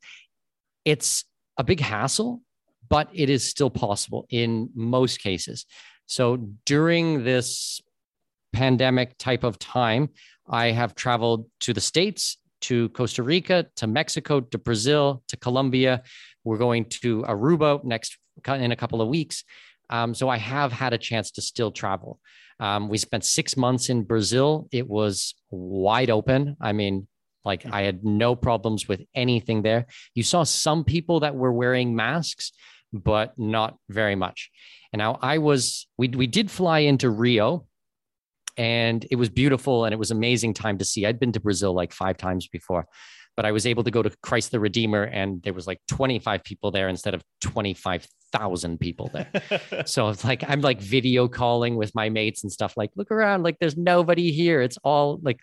It's a big hassle, but it is still possible in most cases. So during this pandemic type of time, I have traveled to the States, to Costa Rica, to Mexico, to Brazil, to Colombia. We're going to Aruba next in a couple of weeks. Um, so I have had a chance to still travel. Um, we spent six months in Brazil. It was wide open. I mean, like I had no problems with anything there. You saw some people that were wearing masks, but not very much. And now I was, we, we did fly into Rio and it was beautiful and it was an amazing time to see. I'd been to Brazil like five times before, but I was able to go to Christ the Redeemer, and there was like twenty-five people there instead of twenty-five thousand people there. So it's like, I'm like video calling with my mates and stuff, like, look around, like there's nobody here. It's all like,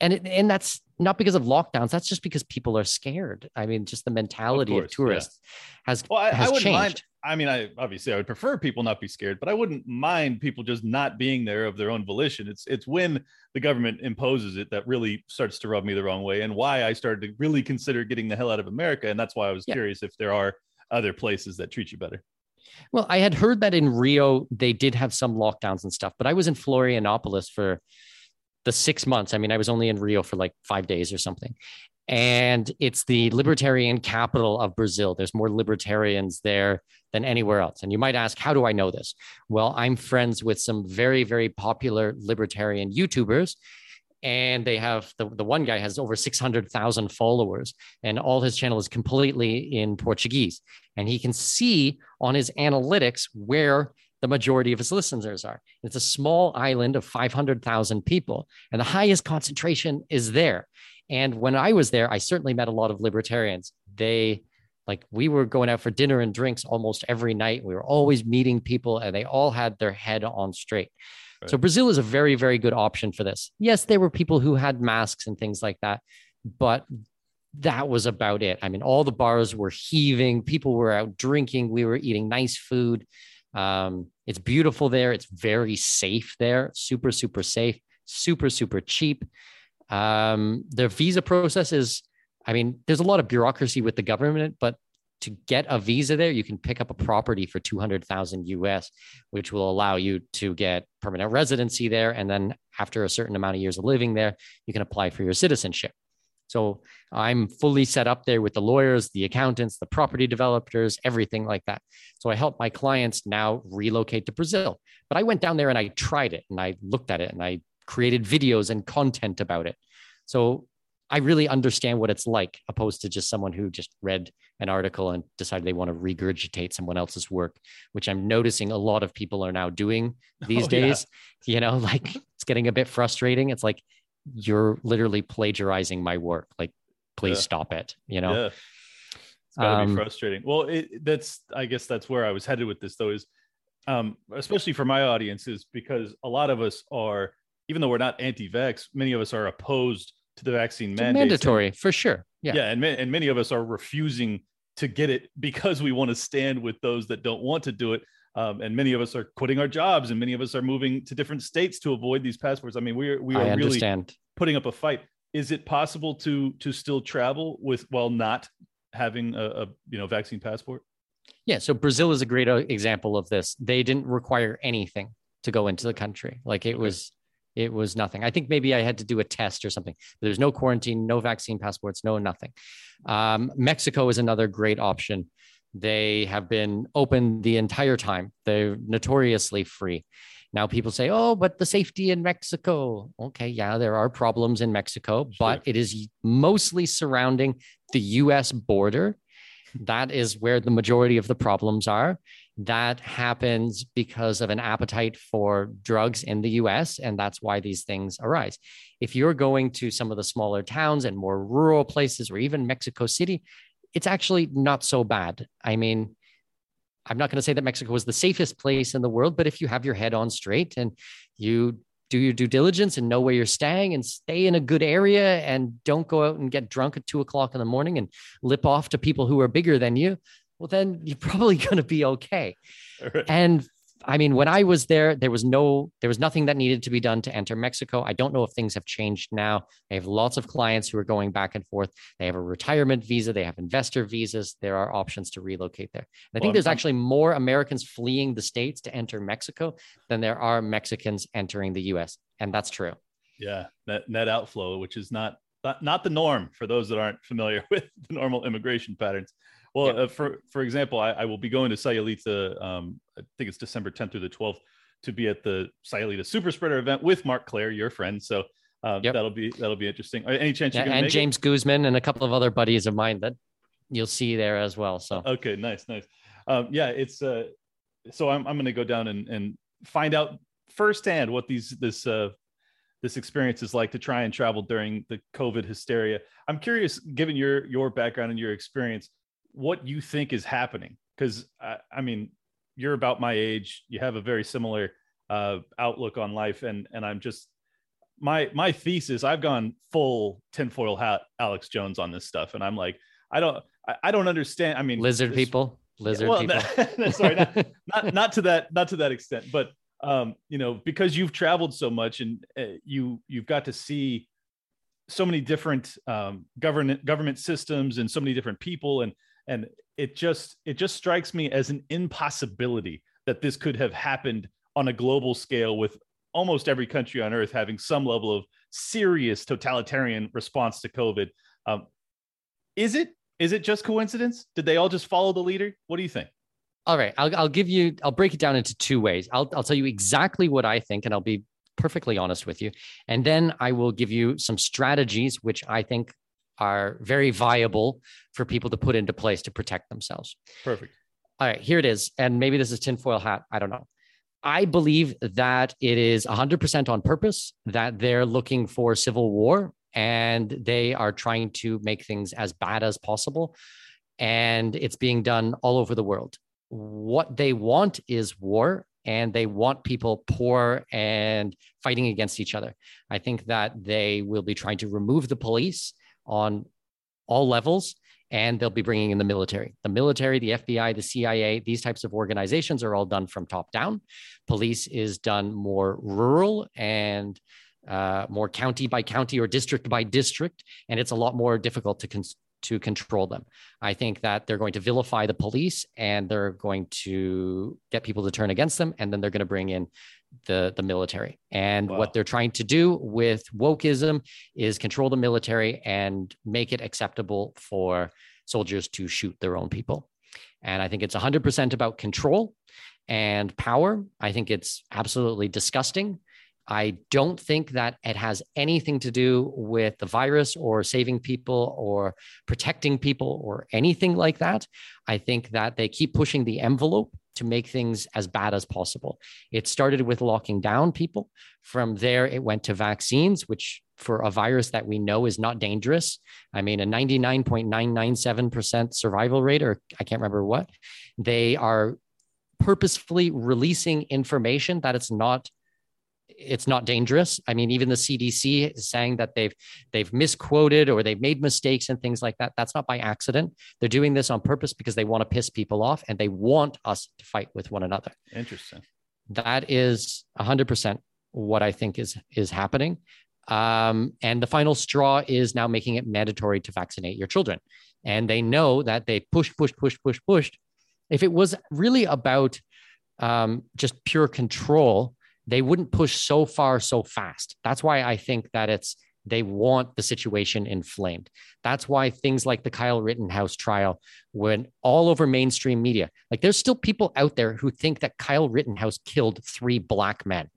and it, and that's not because of lockdowns. That's just because people are scared. I mean, just the mentality of, course, of tourists yeah. has, well, I, has I wouldn't changed. Mind. I mean, I obviously I would prefer people not be scared, but I wouldn't mind people just not being there of their own volition. It's it's when the government imposes it that really starts to rub me the wrong way, and why I started to really consider getting the hell out of America. And that's why I was yeah. curious if there are other places that treat you better. Well, I had heard that in Rio, they did have some lockdowns and stuff, but I was in Florianopolis for the six months. I mean, I was only in Rio for like five days or something. And it's the libertarian capital of Brazil. There's more libertarians there than anywhere else. And you might ask, how do I know this? Well, I'm friends with some very, very popular libertarian YouTubers. And they have, the, the one guy has over six hundred thousand followers, and all his channel is completely in Portuguese. And he can see on his analytics where the majority of his listeners are. It's a small island of five hundred thousand people, and the highest concentration is there. And when I was there, I certainly met a lot of libertarians. They, like, we were going out for dinner and drinks almost every night. We were always meeting people, and they all had their head on straight. Right. So Brazil is a very, very good option for this. Yes, there were people who had masks and things like that, but that was about it. I mean, all the bars were heaving. People were out drinking. We were eating nice food. Um, it's beautiful there. It's very safe there. Super, super safe, super, super cheap. Um, their visa process is, I mean, there's a lot of bureaucracy with the government, but to get a visa there, you can pick up a property for two hundred thousand U S, which will allow you to get permanent residency there. And then after a certain amount of years of living there, you can apply for your citizenship. So I'm fully set up there with the lawyers, the accountants, the property developers, everything like that. So I help my clients now relocate to Brazil, but I went down there and I tried it and I looked at it and I created videos and content about it. So I really understand what it's like, opposed to just someone who just read an article and decided they want to regurgitate someone else's work, which I'm noticing a lot of people are now doing these oh, days, yeah. you know, like it's getting a bit frustrating. It's like, you're literally plagiarizing my work. Like, please yeah. stop it. You know, yeah. it's gotta um, be frustrating. Well, it, that's, I guess that's where I was headed with this though, is um, especially for my audience, is because a lot of us are, even though we're not anti-vax, many of us are opposed to the vaccine mandate. Mandatory, for sure. Yeah. Yeah. And, ma- and many of us are refusing to get it because we want to stand with those that don't want to do it. Um, and many of us are quitting our jobs, and many of us are moving to different states to avoid these passports. I mean, we are, we are really putting up a fight. Is it possible to to still travel with while not having a, a you know vaccine passport? Yeah. So Brazil is a great example of this. They didn't require anything to go into the country. Like it okay. was it was nothing. I think maybe I had to do a test or something. There's no quarantine, no vaccine passports, no nothing. Um, Mexico is another great option. They have been open the entire time. They're notoriously free. Now people say, oh, but the safety in Mexico. Okay, yeah, there are problems in Mexico, sure. but it is mostly surrounding the U S border. That is where the majority of the problems are. That happens because of an appetite for drugs in the U S, and that's why these things arise. If you're going to some of the smaller towns and more rural places, or even Mexico City, it's actually not so bad. I mean, I'm not going to say that Mexico is the safest place in the world, but if you have your head on straight and you do your due diligence and know where you're staying and stay in a good area and don't go out and get drunk at two o'clock in the morning and lip off to people who are bigger than you, well, then you're probably going to be okay. Right. And I mean, when I was there, there was no, there was nothing that needed to be done to enter Mexico. I don't know if things have changed now. I have lots of clients who are going back and forth. They have a retirement visa. They have investor visas. There are options to relocate there. And I think well, there's I'm, actually more Americans fleeing the States to enter Mexico than there are Mexicans entering the U S. And that's true. Yeah. Net, net outflow, which is not, not, not the norm for those that aren't familiar with the normal immigration patterns. Well, yeah. uh, for for example, I, I will be going to Sayulita, um, I think it's December tenth through the twelfth, to be at the Sayulita Super Spreader event with Mark Clare, your friend. So uh, yep. that'll be that'll be interesting. Any chance yeah, you can make it? And James Guzman and a couple of other buddies of mine that you'll see there as well. So okay, nice, nice. Um, yeah, it's uh, so I'm I'm going to go down and, and find out firsthand what these this uh, this experience is like to try and travel during the COVID hysteria. I'm curious, given your your background and your experience, what you think is happening. Because I, I mean, you're about my age. You have a very similar uh, outlook on life, and and I'm just my my thesis. I've gone full tinfoil hat Alex Jones on this stuff, and I'm like, I don't I, I don't understand. I mean, lizard people, lizard well, people. Not, sorry, not, not not to that not to that extent, but. Um, you know, because you've traveled so much and uh, you, you've got to see so many different um, government government systems and so many different people. And, and it just, it just strikes me as an impossibility that this could have happened on a global scale with almost every country on earth having some level of serious totalitarian response to COVID. Um, is it, is it just coincidence? Did they all just follow the leader? What do you think? All right, I'll, I'll give you, I'll break it down into two ways. I'll, I'll tell you exactly what I think, and I'll be perfectly honest with you. And then I will give you some strategies, which I think are very viable for people to put into place to protect themselves. Perfect. All right, here it is. And maybe this is tinfoil hat, I don't know. I believe that it is one hundred percent on purpose, that they're looking for civil war, and they are trying to make things as bad as possible. And it's being done all over the world. What they want is war, and they want people poor and fighting against each other. I think that they will be trying to remove the police on all levels, and they'll be bringing in the military. The military, the F B I, the C I A, these types of organizations are all done from top down. Police is done more rural and uh, more county by county or district by district, and it's a lot more difficult to cons- to control them. I think that they're going to vilify the police, and they're going to get people to turn against them. And then they're going to bring in the, the military. And wow. What they're trying to do with wokeism is control the military and make it acceptable for soldiers to shoot their own people. And I think it's one hundred percent about control and power. I think it's absolutely disgusting. I don't think that it has anything to do with the virus or saving people or protecting people or anything like that. I think that they keep pushing the envelope to make things as bad as possible. It started with locking down people. From there, it went to vaccines, which for a virus that we know is not dangerous. I mean, a ninety-nine point nine nine seven percent survival rate, or I can't remember what, they are purposefully releasing information that it's not It's not dangerous. I mean, even the C D C is saying that they've they've misquoted or they've made mistakes and things like that. That's not by accident. They're doing this on purpose because they want to piss people off, and they want us to fight with one another. Interesting. That is one hundred percent what I think is is happening. Um, and the final straw is now making it mandatory to vaccinate your children. And they know that they push, push, push, push, pushed. If it was really about um, just pure control, they wouldn't push so far so fast. That's why I think that it's they want the situation inflamed. That's why things like the Kyle Rittenhouse trial went all over mainstream media. Like, there's still people out there who think that Kyle Rittenhouse killed three black men.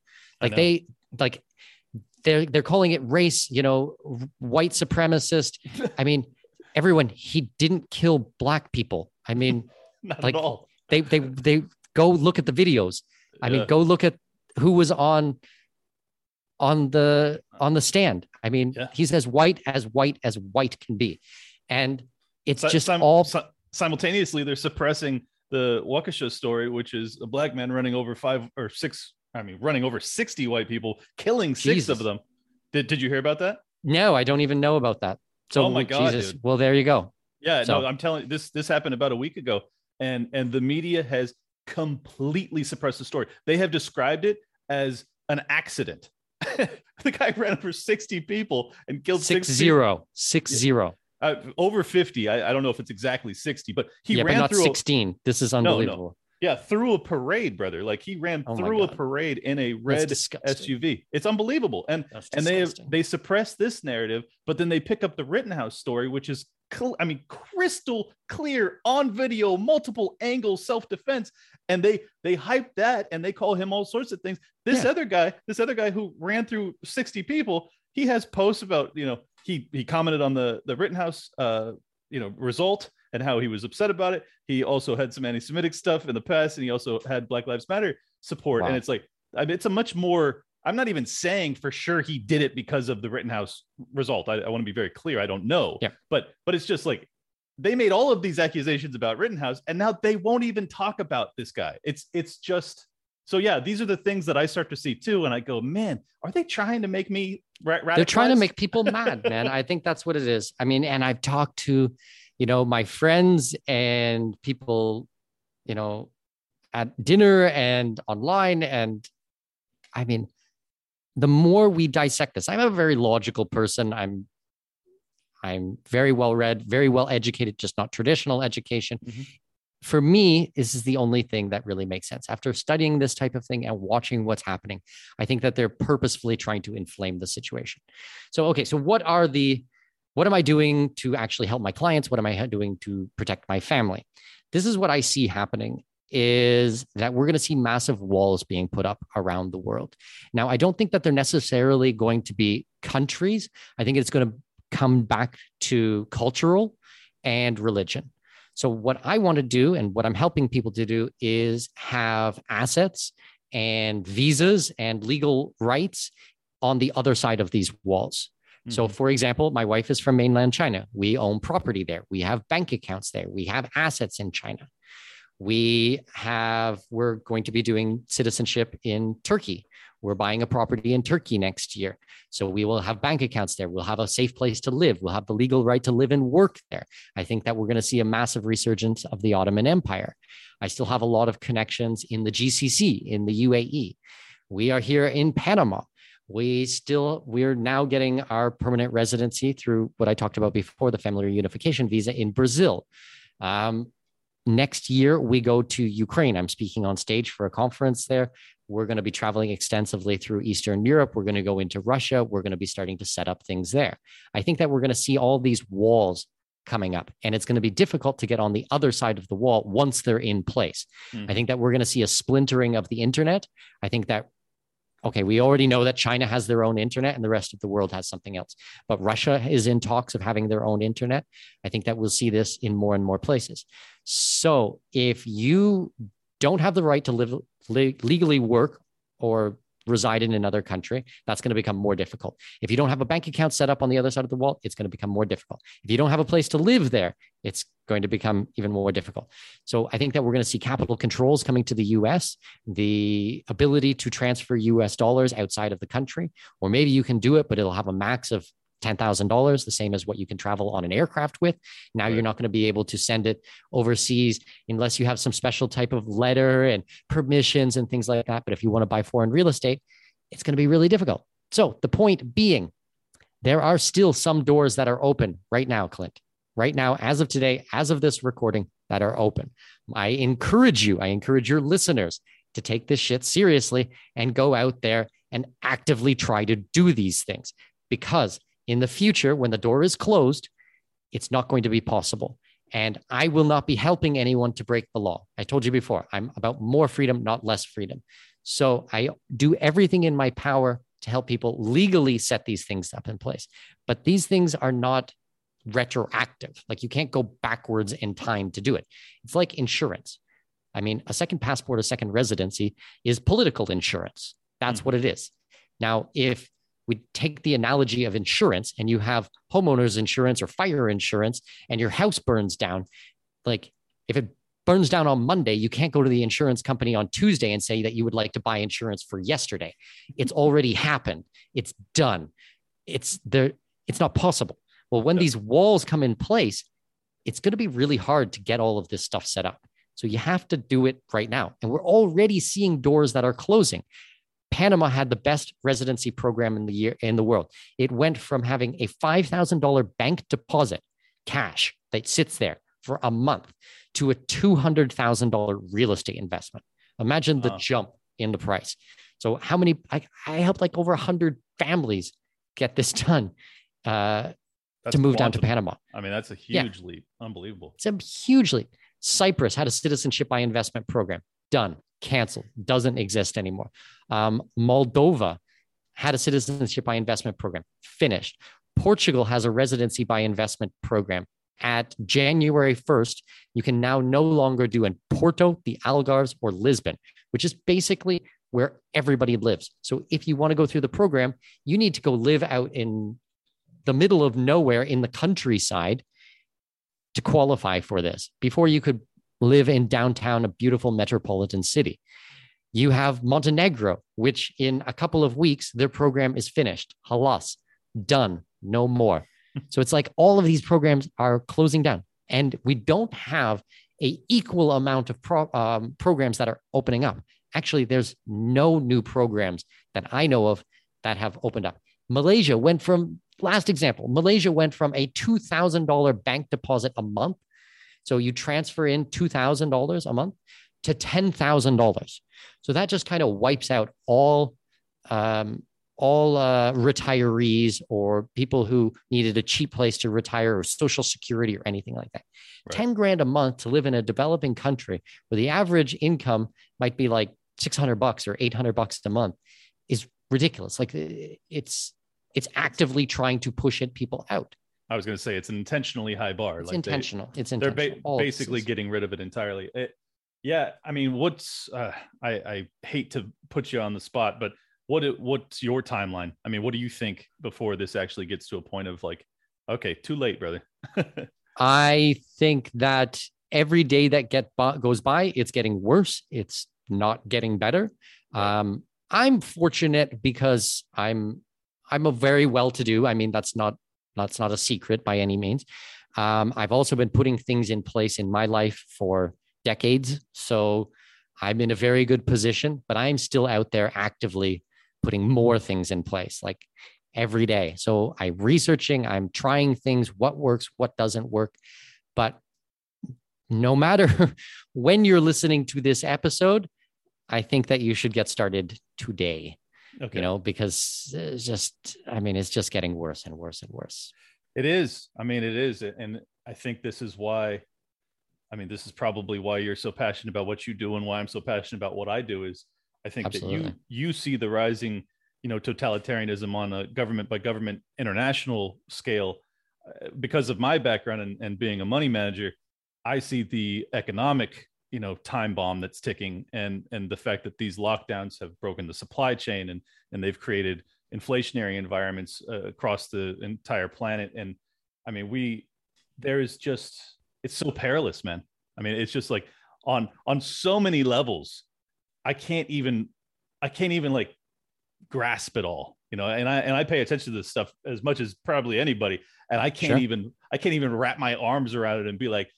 Like they like they're they're calling it race, you know, white supremacist. I mean, everyone, he didn't kill black people. I mean, not like at all. they they they go look at the videos. I yeah. mean, go look at who was on on the on the stand. I mean, yeah. he's as white as white as white can be. And it's so, just sim- all si- simultaneously they're suppressing the Waukesha story, which is a black man running over five or six, I mean, running over sixty white people, killing six Jesus. of them. Did did you hear about that? No, I don't even know about that. So oh my God, Jesus. Dude. Well, there you go. Yeah, so. no, I'm telling you, this this happened about a week ago, and and the media has completely suppressed the story. They have described it as an accident. The guy ran over sixty people and killed six, six zero, six yeah. zero. Uh, over fifty. I, I don't know if it's exactly sixty, but he yeah, ran but not through sixteen. A, this is unbelievable. No, no. Yeah, through a parade, brother. Like he ran oh through a parade in a red S U V. It's unbelievable. And and they have, they suppress this narrative, but then they pick up the Rittenhouse story, which is cl- I mean crystal clear on video, multiple angles, self-defense, and they they hype that and they call him all sorts of things. This yeah. other guy, this other guy who ran through sixty people, he has posts about, you know, he he commented on the the Rittenhouse uh, you know, result and how he was upset about it. He also had some anti-Semitic stuff in the past, and he also had Black Lives Matter support. Wow. And it's like, I mean, it's a much more I'm not even saying for sure he did it because of the Rittenhouse result. I, I want to be very clear. I don't know. Yeah. But but it's just like they made all of these accusations about Rittenhouse, and now they won't even talk about this guy. It's it's just so yeah. These are the things that I start to see too, and I go, man, are they trying to make me? Ra- They're trying to make people mad, man. I think that's what it is. I mean, and I've talked to, you know, my friends and people, you know, at dinner and online, and I mean, the more we dissect this, I'm a very logical person. I'm, I'm very well read, very well educated, just not traditional education. Mm-hmm. For me, this is the only thing that really makes sense. After studying this type of thing and watching what's happening, I think that they're purposefully trying to inflame the situation. So, okay, so what are the, what am I doing to actually help my clients? What am I doing to protect my family? This is what I see happening, is that we're going to see massive walls being put up around the world. Now, I don't think that they're necessarily going to be countries. I think it's going to come back to cultural and religion. So what I want to do and what I'm helping people to do is have assets and visas and legal rights on the other side of these walls. Mm-hmm. So for example, my wife is from mainland China. We own property there. We have bank accounts there. We have assets in China. We have, we're going to be doing citizenship in Turkey. We're buying a property in Turkey next year. So we will have bank accounts there. We'll have a safe place to live. We'll have the legal right to live and work there. I think that we're going to see a massive resurgence of the Ottoman Empire. I still have a lot of connections in the G C C, in the U A E. We are here in Panama. We still, we're now getting our permanent residency through what I talked about before, the family reunification visa in Brazil. Um, Next year, we go to Ukraine. I'm speaking on stage for a conference there. We're going to be traveling extensively through Eastern Europe. We're going to go into Russia. We're going to be starting to set up things there. I think that we're going to see all these walls coming up, and it's going to be difficult to get on the other side of the wall once they're in place. Mm. I think that we're going to see a splintering of the internet. I think that, okay, we already know that China has their own internet and the rest of the world has something else, but Russia is in talks of having their own internet. I think that we'll see this in more and more places. So if you don't have the right to live, le- legally work or reside in another country, that's going to become more difficult. If you don't have a bank account set up on the other side of the wall, it's going to become more difficult. If you don't have a place to live there, it's going to become even more difficult. So I think that we're going to see capital controls coming to the U S, the ability to transfer U S dollars outside of the country, or maybe you can do it, but it'll have a max of ten thousand dollars, the same as what you can travel on an aircraft with. Now you're not going to be able to send it overseas unless you have some special type of letter and permissions and things like that. But if you want to buy foreign real estate, it's going to be really difficult. So the point being, there are still some doors that are open right now, Clint. Right now, as of today, as of this recording, that are open. I encourage you, I encourage your listeners to take this shit seriously and go out there and actively try to do these things, because in the future, when the door is closed, it's not going to be possible. And I will not be helping anyone to break the law. I told you before, I'm about more freedom, not less freedom. So I do everything in my power to help people legally set these things up in place. But these things are not retroactive. Like, you can't go backwards in time to do it. It's like insurance. I mean, a second passport, a second residency is political insurance. That's mm-hmm. what it is. Now, if we take the analogy of insurance and you have homeowners insurance or fire insurance and your house burns down, like if it burns down on Monday, you can't go to the insurance company on Tuesday and say that you would like to buy insurance for yesterday. It's already happened. It's done. It's there. It's not possible. Well, when these walls come in place, it's going to be really hard to get all of this stuff set up. So you have to do it right now. And we're already seeing doors that are closing. Panama had the best residency program in the year in the world. It went from having a five thousand dollars bank deposit cash that sits there for a month to a two hundred thousand dollars real estate investment. Imagine wow. the jump in the price. So how many, I, I helped like over one hundred families get this done uh, to move quantum. down to Panama. I mean, that's a huge yeah. leap. Unbelievable. It's a huge leap. Cyprus had a citizenship by investment program. Done. Canceled, doesn't exist anymore. Um, Moldova had a citizenship by investment program, finished. Portugal has a residency by investment program. At January first, you can now no longer do in Porto, the Algarves, or Lisbon, which is basically where everybody lives. So if you want to go through the program, you need to go live out in the middle of nowhere in the countryside to qualify for this. Before you could live in downtown, a beautiful metropolitan city. You have Montenegro, which in a couple of weeks, their program is finished. Halas, done, no more. So it's like all of these programs are closing down, and we don't have an equal amount of pro- um, programs that are opening up. Actually, there's no new programs that I know of that have opened up. Malaysia went from, last example, Malaysia went from a two thousand dollars bank deposit a month. So you transfer in two thousand dollars a month to ten thousand dollars. So that just kind of wipes out all um, all uh, retirees or people who needed a cheap place to retire or social security or anything like that. Right. ten grand a month to live in a developing country where the average income might be like six hundred bucks or eight hundred bucks a month is ridiculous. Like it's, it's actively trying to push it people out. I was going to say it's an intentionally high bar. It's like intentional. They, it's intentional. They're ba- basically getting rid of it entirely. It, yeah. I mean, what's, uh, I, I hate to put you on the spot, but what, what's your timeline? I mean, what do you think before this actually gets to a point of like, okay, too late, brother? I think that every day that get by, goes by, it's getting worse. It's not getting better. Um, I'm fortunate because I'm, I'm a very well-to-do. I mean, that's not, that's not a secret by any means. Um, I've also been putting things in place in my life for decades. So I'm in a very good position, but I'm still out there actively putting more things in place like every day. So I'm researching, I'm trying things, what works, what doesn't work. But no matter when you're listening to this episode, I think that you should get started today. Okay. You know, because it's just, I mean, it's just getting worse and worse and worse. It is. I mean, it is. And I think this is why, I mean, this is probably why you're so passionate about what you do and why I'm so passionate about what I do is I think Absolutely. that you, you see the rising, you know, totalitarianism on a government by government international scale. Because of my background and, and being a money manager, I see the economic you know, time bomb that's ticking, and and the fact that these lockdowns have broken the supply chain and and they've created inflationary environments uh, across the entire planet. And I mean, we, there is just, it's so perilous, man. I mean, it's just like on, on so many levels, I can't even, I can't even like grasp it all, you know, and I, and I pay attention to this stuff as much as probably anybody. And I can't Sure. even, I can't even wrap my arms around it and be like,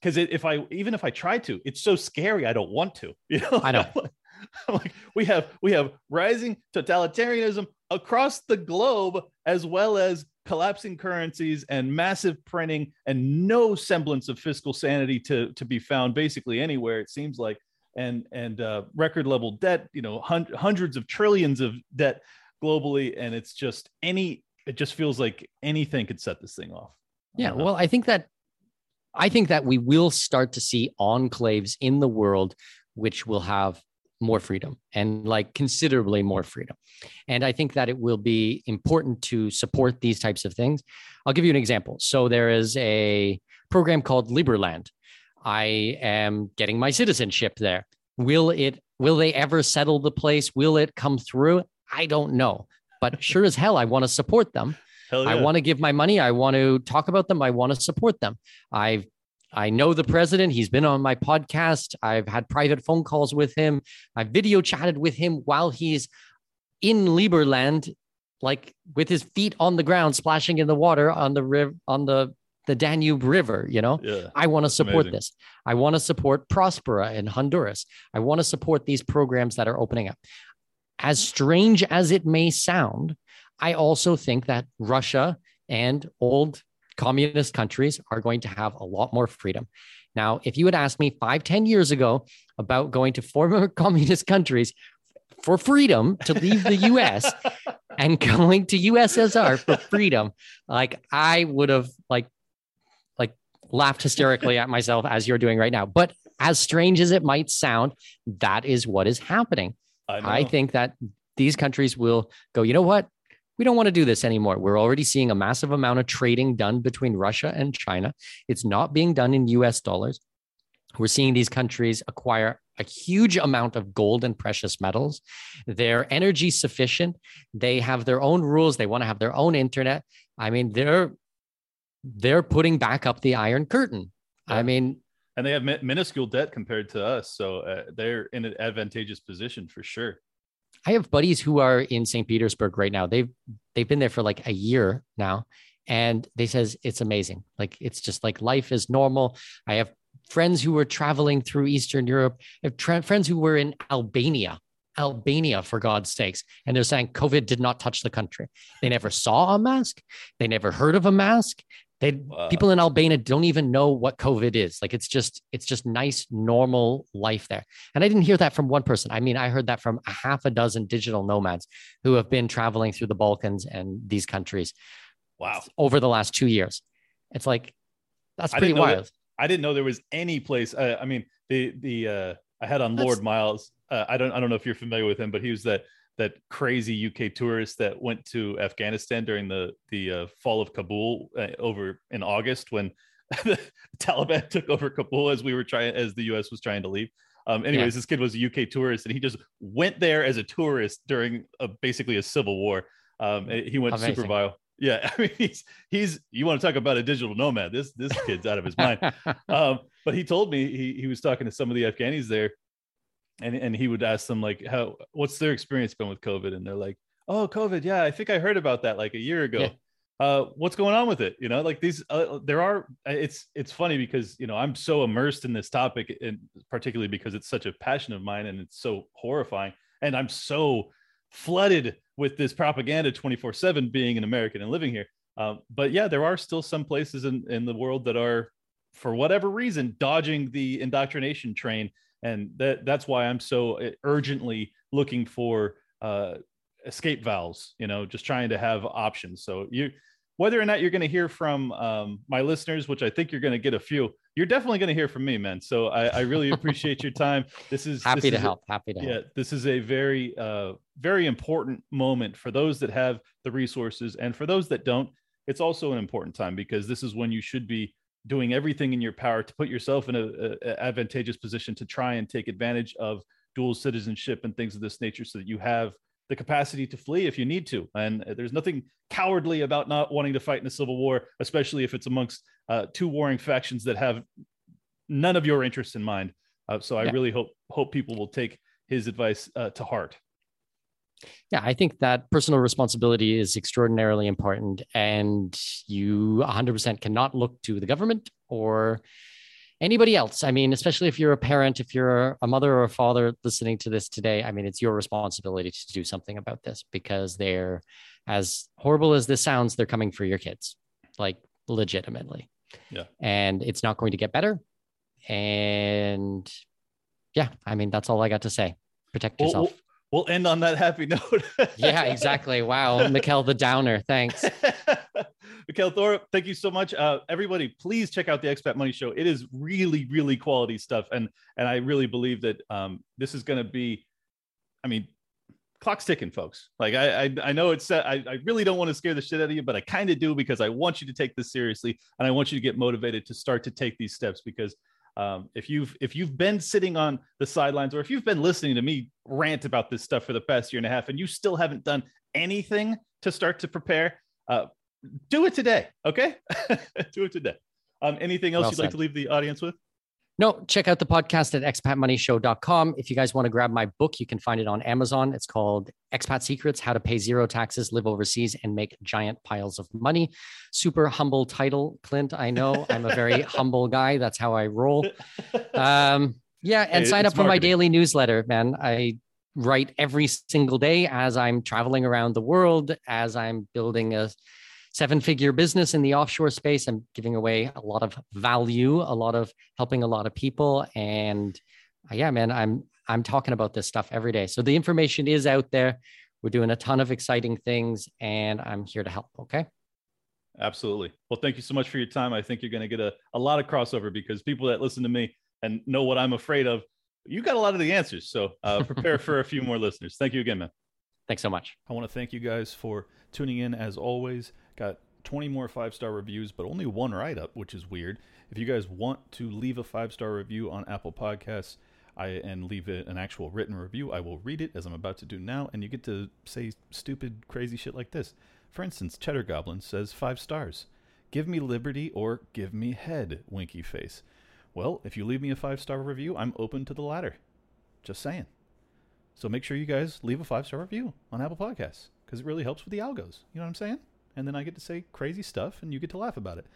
because if I, even if I try to, it's so scary. I don't want to, you know, I know. I'm like, we have, we have rising totalitarianism across the globe, as well as collapsing currencies and massive printing and no semblance of fiscal sanity to, to be found basically anywhere, it seems like, and, and uh, record level debt, you know, hun- hundreds of trillions of debt globally. And it's just any, it just feels like anything could set this thing off. Yeah. Well, I think that, I think that we will start to see enclaves in the world, which will have more freedom and like considerably more freedom. And I think that it will be important to support these types of things. I'll give you an example. So there is a program called Liberland. I am getting my citizenship there. Will it, will they ever settle the place? Will it come through? I don't know, but sure as hell, I want to support them. Yeah. I want to give my money. I want to talk about them. I want to support them. I I know the president. He's been on my podcast. I've had private phone calls with him. I've video chatted with him while he's in Liberland, like with his feet on the ground, splashing in the water on the river, on the, the Danube River. You know, yeah, I want to support amazing. this. I want to support Prospera in Honduras. I want to support these programs that are opening up. As strange as it may sound, I also think that Russia and old communist countries are going to have a lot more freedom. Now, if you had asked me five, ten years ago about going to former communist countries for freedom to leave the U S and going to U S S R for freedom, like I would have like, like laughed hysterically at myself as you're doing right now. But as strange as it might sound, that is what is happening. I know. I think that these countries will go, you know what? We don't want to do this anymore. We're already seeing a massive amount of trading done between Russia and China. It's not being done in U S dollars. We're seeing these countries acquire a huge amount of gold and precious metals. They're energy sufficient. They have their own rules. They want to have their own internet. I mean, they're they're putting back up the Iron Curtain. Yeah. I mean, and they have min- minuscule debt compared to us, so uh, they're in an advantageous position for sure. I have buddies who are in Saint Petersburg right now. They've they've been there for like a year now, and they says it's amazing. Like it's just like life is normal. I have friends who were traveling through Eastern Europe. I have tra- friends who were in Albania, Albania for God's sakes, and they're saying COVID did not touch the country. They never saw a mask. They never heard of a mask. They wow. People in Albania don't even know what COVID is. Like it's just it's just nice, normal life there. And I didn't hear that from one person. I mean, I heard that from a half a dozen digital nomads who have been traveling through the Balkans and these countries. Wow. Over the last two years. It's like, that's pretty wild. That, I didn't know there was any place. Uh, I mean, the the uh, I had on that's, Lord Miles. Uh, I don't I don't know if you're familiar with him, but he was that that crazy U K tourist that went to Afghanistan during the, the uh, fall of Kabul uh, over in August when the Taliban took over Kabul as we were trying, as the U S was trying to leave. Um, anyways, yeah. This kid was a U K tourist and he just went there as a tourist during a, basically a civil war. Um, he went Amazing. super vile. Yeah. I mean, he's, he's, you want to talk about a digital nomad, this, this kid's out of his mind. Um, but he told me he, he was talking to some of the Afghanis there. And and he would ask them like, how, what's their experience been with COVID? And they're like, oh, COVID. Yeah, I think I heard about that like a year ago. Yeah. Uh, what's going on with it? You know, like these, uh, there are, it's, it's funny because, you know, I'm so immersed in this topic and particularly because it's such a passion of mine and it's so horrifying. And I'm so flooded with this propaganda twenty-four seven being an American and living here. Um, but yeah, there are still some places in, in the world that are, for whatever reason, dodging the indoctrination train. And that that's why I'm so urgently looking for uh, escape valves, you know, just trying to have options. So you, whether or not you're going to hear from um, my listeners, which I think you're going to get a few, you're definitely going to hear from me, man. So I, I really appreciate your time. This is happy this to is help. A, happy to yeah, help. This is a very, uh, very important moment for those that have the resources. And for those that don't, it's also an important time because this is when you should be doing everything in your power to put yourself in an advantageous position to try and take advantage of dual citizenship and things of this nature so that you have the capacity to flee if you need to. And there's nothing cowardly about not wanting to fight in a civil war, especially if it's amongst uh, two warring factions that have none of your interests in mind. Uh, so I yeah. really hope hope people will take his advice uh, to heart. Yeah, I think that personal responsibility is extraordinarily important and you one hundred percent cannot look to the government or anybody else. I mean, especially if you're a parent, if you're a mother or a father listening to this today, I mean, it's your responsibility to do something about this because they're, as horrible as this sounds, they're coming for your kids, like legitimately. Yeah. And it's not going to get better. And yeah, I mean, that's all I got to say. Protect yourself. Well, well- We'll end on that happy note. Yeah, exactly. Wow. Mikkel the Downer. Thanks. Mikkel Thorup, thank you so much. Uh, everybody, please check out the Expat Money Show. It is really, really quality stuff. And and I really believe that um, this is going to be, I mean, clock's ticking, folks. Like, I I, I know it's, uh, I, I really don't want to scare the shit out of you, but I kind of do because I want you to take this seriously. And I want you to get motivated to start to take these steps because Um, if you've if you've been sitting on the sidelines or if you've been listening to me rant about this stuff for the past year and a half and you still haven't done anything to start to prepare, uh, do it today. OK, do it today. Um, anything else well you'd said. like to leave the audience with? No, check out the podcast at expat money show dot com. If you guys want to grab my book, you can find it on Amazon. It's called Expat Secrets, How to Pay Zero Taxes, Live Overseas, and Make Giant Piles of Money. Super humble title, Clint. I know I'm a very humble guy. That's how I roll. Um, yeah, and hey, sign up for marketing. My daily newsletter, man. I write every single day as I'm traveling around the world, as I'm building a seven-figure business in the offshore space. I'm giving away a lot of value, a lot of helping a lot of people. And yeah, man, I'm I'm talking about this stuff every day. So the information is out there. We're doing a ton of exciting things and I'm here to help, okay? Absolutely. Well, thank you so much for your time. I think you're going to get a, a lot of crossover because people that listen to me and know what I'm afraid of, you got a lot of the answers. So uh, prepare for a few more listeners. Thank you again, man. Thanks so much. I want to thank you guys for tuning in as always. Got twenty more five-star reviews, but only one write-up, which is weird. If you guys want to leave a five-star review on Apple Podcasts I, and leave it an actual written review, I will read it, as I'm about to do now, and you get to say stupid, crazy shit like this. For instance, Cheddar Goblin says five stars. Give me liberty or give me head, winky face. Well, if you leave me a five-star review, I'm open to the latter. Just saying. So make sure you guys leave a five-star review on Apple Podcasts because it really helps with the algos. You know what I'm saying? And then I get to say crazy stuff and you get to laugh about it.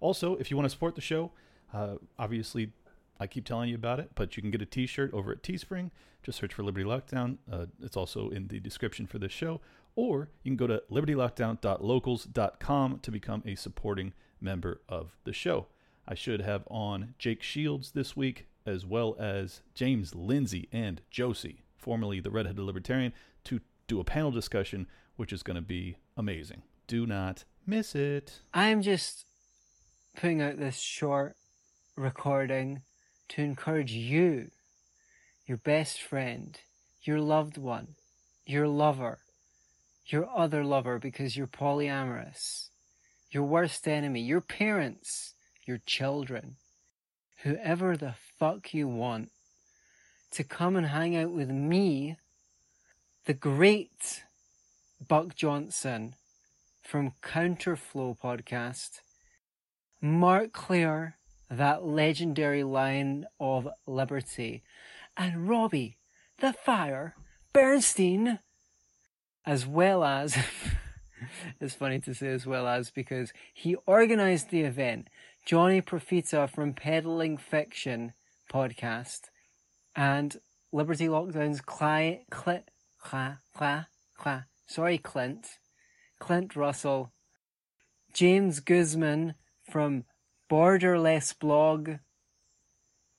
Also, if you want to support the show, uh, obviously I keep telling you about it, but you can get a t-shirt over at Teespring. Just search for Liberty Lockdown. Uh, it's also in the description for this show. Or you can go to liberty lockdown dot locals dot com to become a supporting member of the show. I should have on Jake Shields this week, as well as James Lindsay and Josie, formerly the Redheaded Libertarian, to do a panel discussion, which is going to be amazing. Do not miss it. I'm just putting out this short recording to encourage you, your best friend, your loved one, your lover, your other lover because you're polyamorous, your worst enemy, your parents, your children, whoever the fuck you want, to come and hang out with me, the great Buck Johnson from Counterflow Podcast, Mark Clare, that legendary Lion of Liberty, and Robbie the Fire Bernstein, as well as, it's funny to say as well as because he organized the event, Johnny Profita from Peddling Fiction Podcast, and Liberty Lockdown's Cli, Cli, Cli, Cli, Cli, sorry Clint, Clint Russell, James Guzman from Borderless Blog,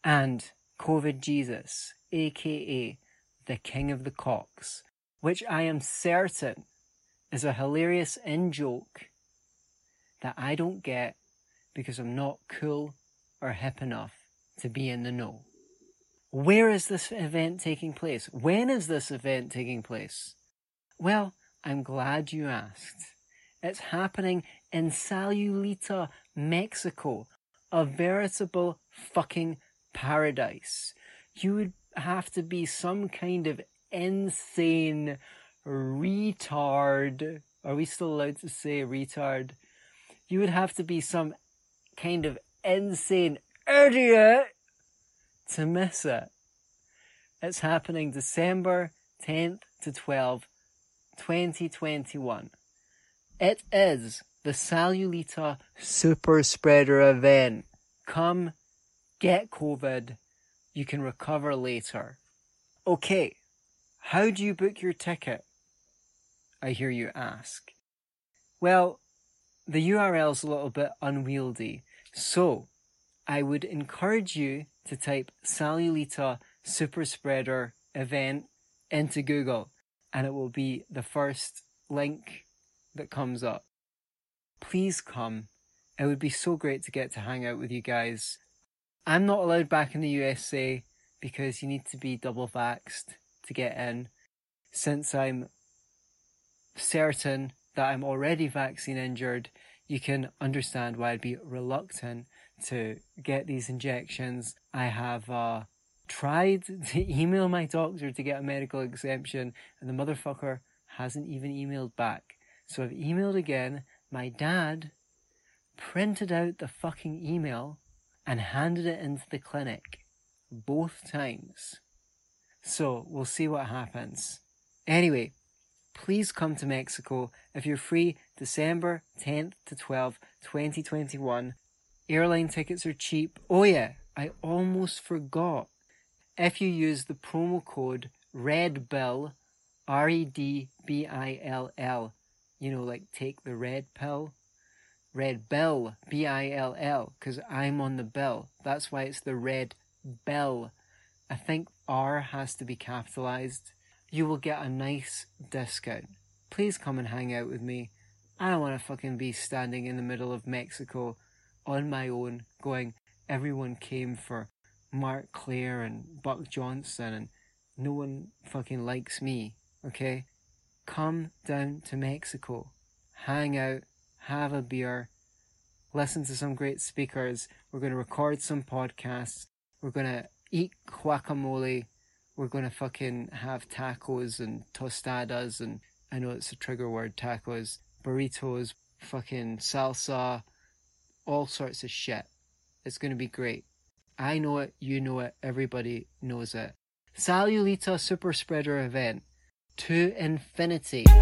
and COVID Jesus, aka the King of the Cocks, which I am certain is a hilarious in-joke that I don't get because I'm not cool or hip enough to be in the know. Where is this event taking place? When is this event taking place? Well, I'm glad you asked. It's happening in Sayulita, Mexico, a veritable fucking paradise. You would have to be some kind of insane retard. Are we still allowed to say retard? You would have to be some kind of insane idiot to miss it. It's happening December tenth to twelfth, twenty twenty-one. It is the Sayulita Super Spreader event. Come, get COVID, you can recover later. Okay, how do you book your ticket? I hear you ask. Well, the U R L's a little bit unwieldy, so I would encourage you to type Sayulita Super Spreader event into Google, and it will be the first link that comes up. Please come. It would be so great to get to hang out with you guys. I'm not allowed back in the U S A because you need to be double vaxxed to get in, since I'm certain that I'm already vaccine injured. You can understand why I'd be reluctant to get these injections. I have uh, tried to email my doctor to get a medical exemption, and the motherfucker hasn't even emailed back. So I've emailed again. My dad printed out the fucking email and handed it into the clinic both times. So we'll see what happens. Anyway, please come to Mexico if you're free December tenth to twelfth, twenty twenty-one. Airline tickets are cheap. Oh yeah, I almost forgot. If you use the promo code REDBILL, R E D B I L L, you know, like take the red pill, red bill, B I L L, because I'm on the bill. That's why it's the red bill. I think R has to be capitalized. You will get a nice discount. Please come and hang out with me. I don't want to fucking be standing in the middle of Mexico on my own going, everyone came for Mark Clare and Buck Johnson and no one fucking likes me, okay? Come down to Mexico, hang out, have a beer, listen to some great speakers. We're going to record some podcasts. We're going to eat guacamole. We're going to fucking have tacos and tostadas. And I know it's a trigger word, tacos, burritos, fucking salsa, all sorts of shit. It's going to be great. I know it. You know it. Everybody knows it. Sayulita Super Spreader Event. To infinity. Big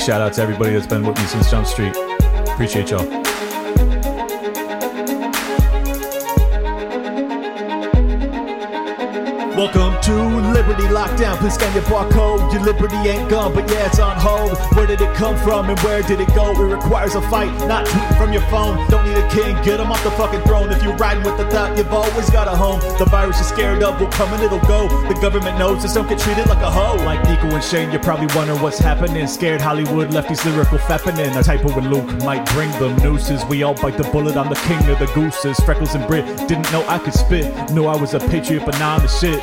shout out to everybody that's been with me since Jump Street. Appreciate y'all. Welcome to Liberty Lockdown. Please scan your barcode. Your liberty ain't gone, but yeah, it's on hold. Where did it come from and where did it go? It requires a fight, not tweeting from your phone. Don't need a king, get him off the fucking throne. If you're riding with the thought, you've always got a home. The virus you're scared of will come and it'll go. The government knows, just don't get treated like a hoe. Like Nico and Shane, you're probably wondering what's happening. Scared Hollywood left these lyrical fapping. A typo with Luke might bring them nooses. We all bite the bullet, I'm the king of the gooses. Freckles and Brit, didn't know I could spit. Knew I was a patriot, but now I'm the shit.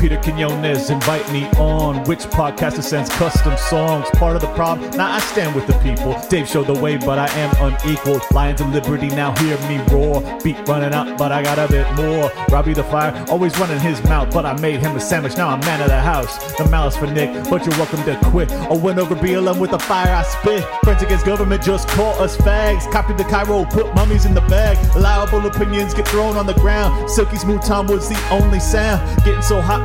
Peter Quinones, invite me on. Which podcaster sends custom songs? Part of the problem, now I stand with the people. Dave showed the way, but I am unequal. Lions of Liberty, now hear me roar. Beat running out, but I got a bit more. Robbie the Fire, always running his mouth, but I made him a sandwich, now I'm man of the house. The malice for Nick, but you're welcome to quit. I went over B L M with the fire I spit. Friends against government just call us fags. Copied the Cairo, put mummies in the bag. Liable opinions get thrown on the ground. Silky Smooth Tom was the only sound. Getting so hot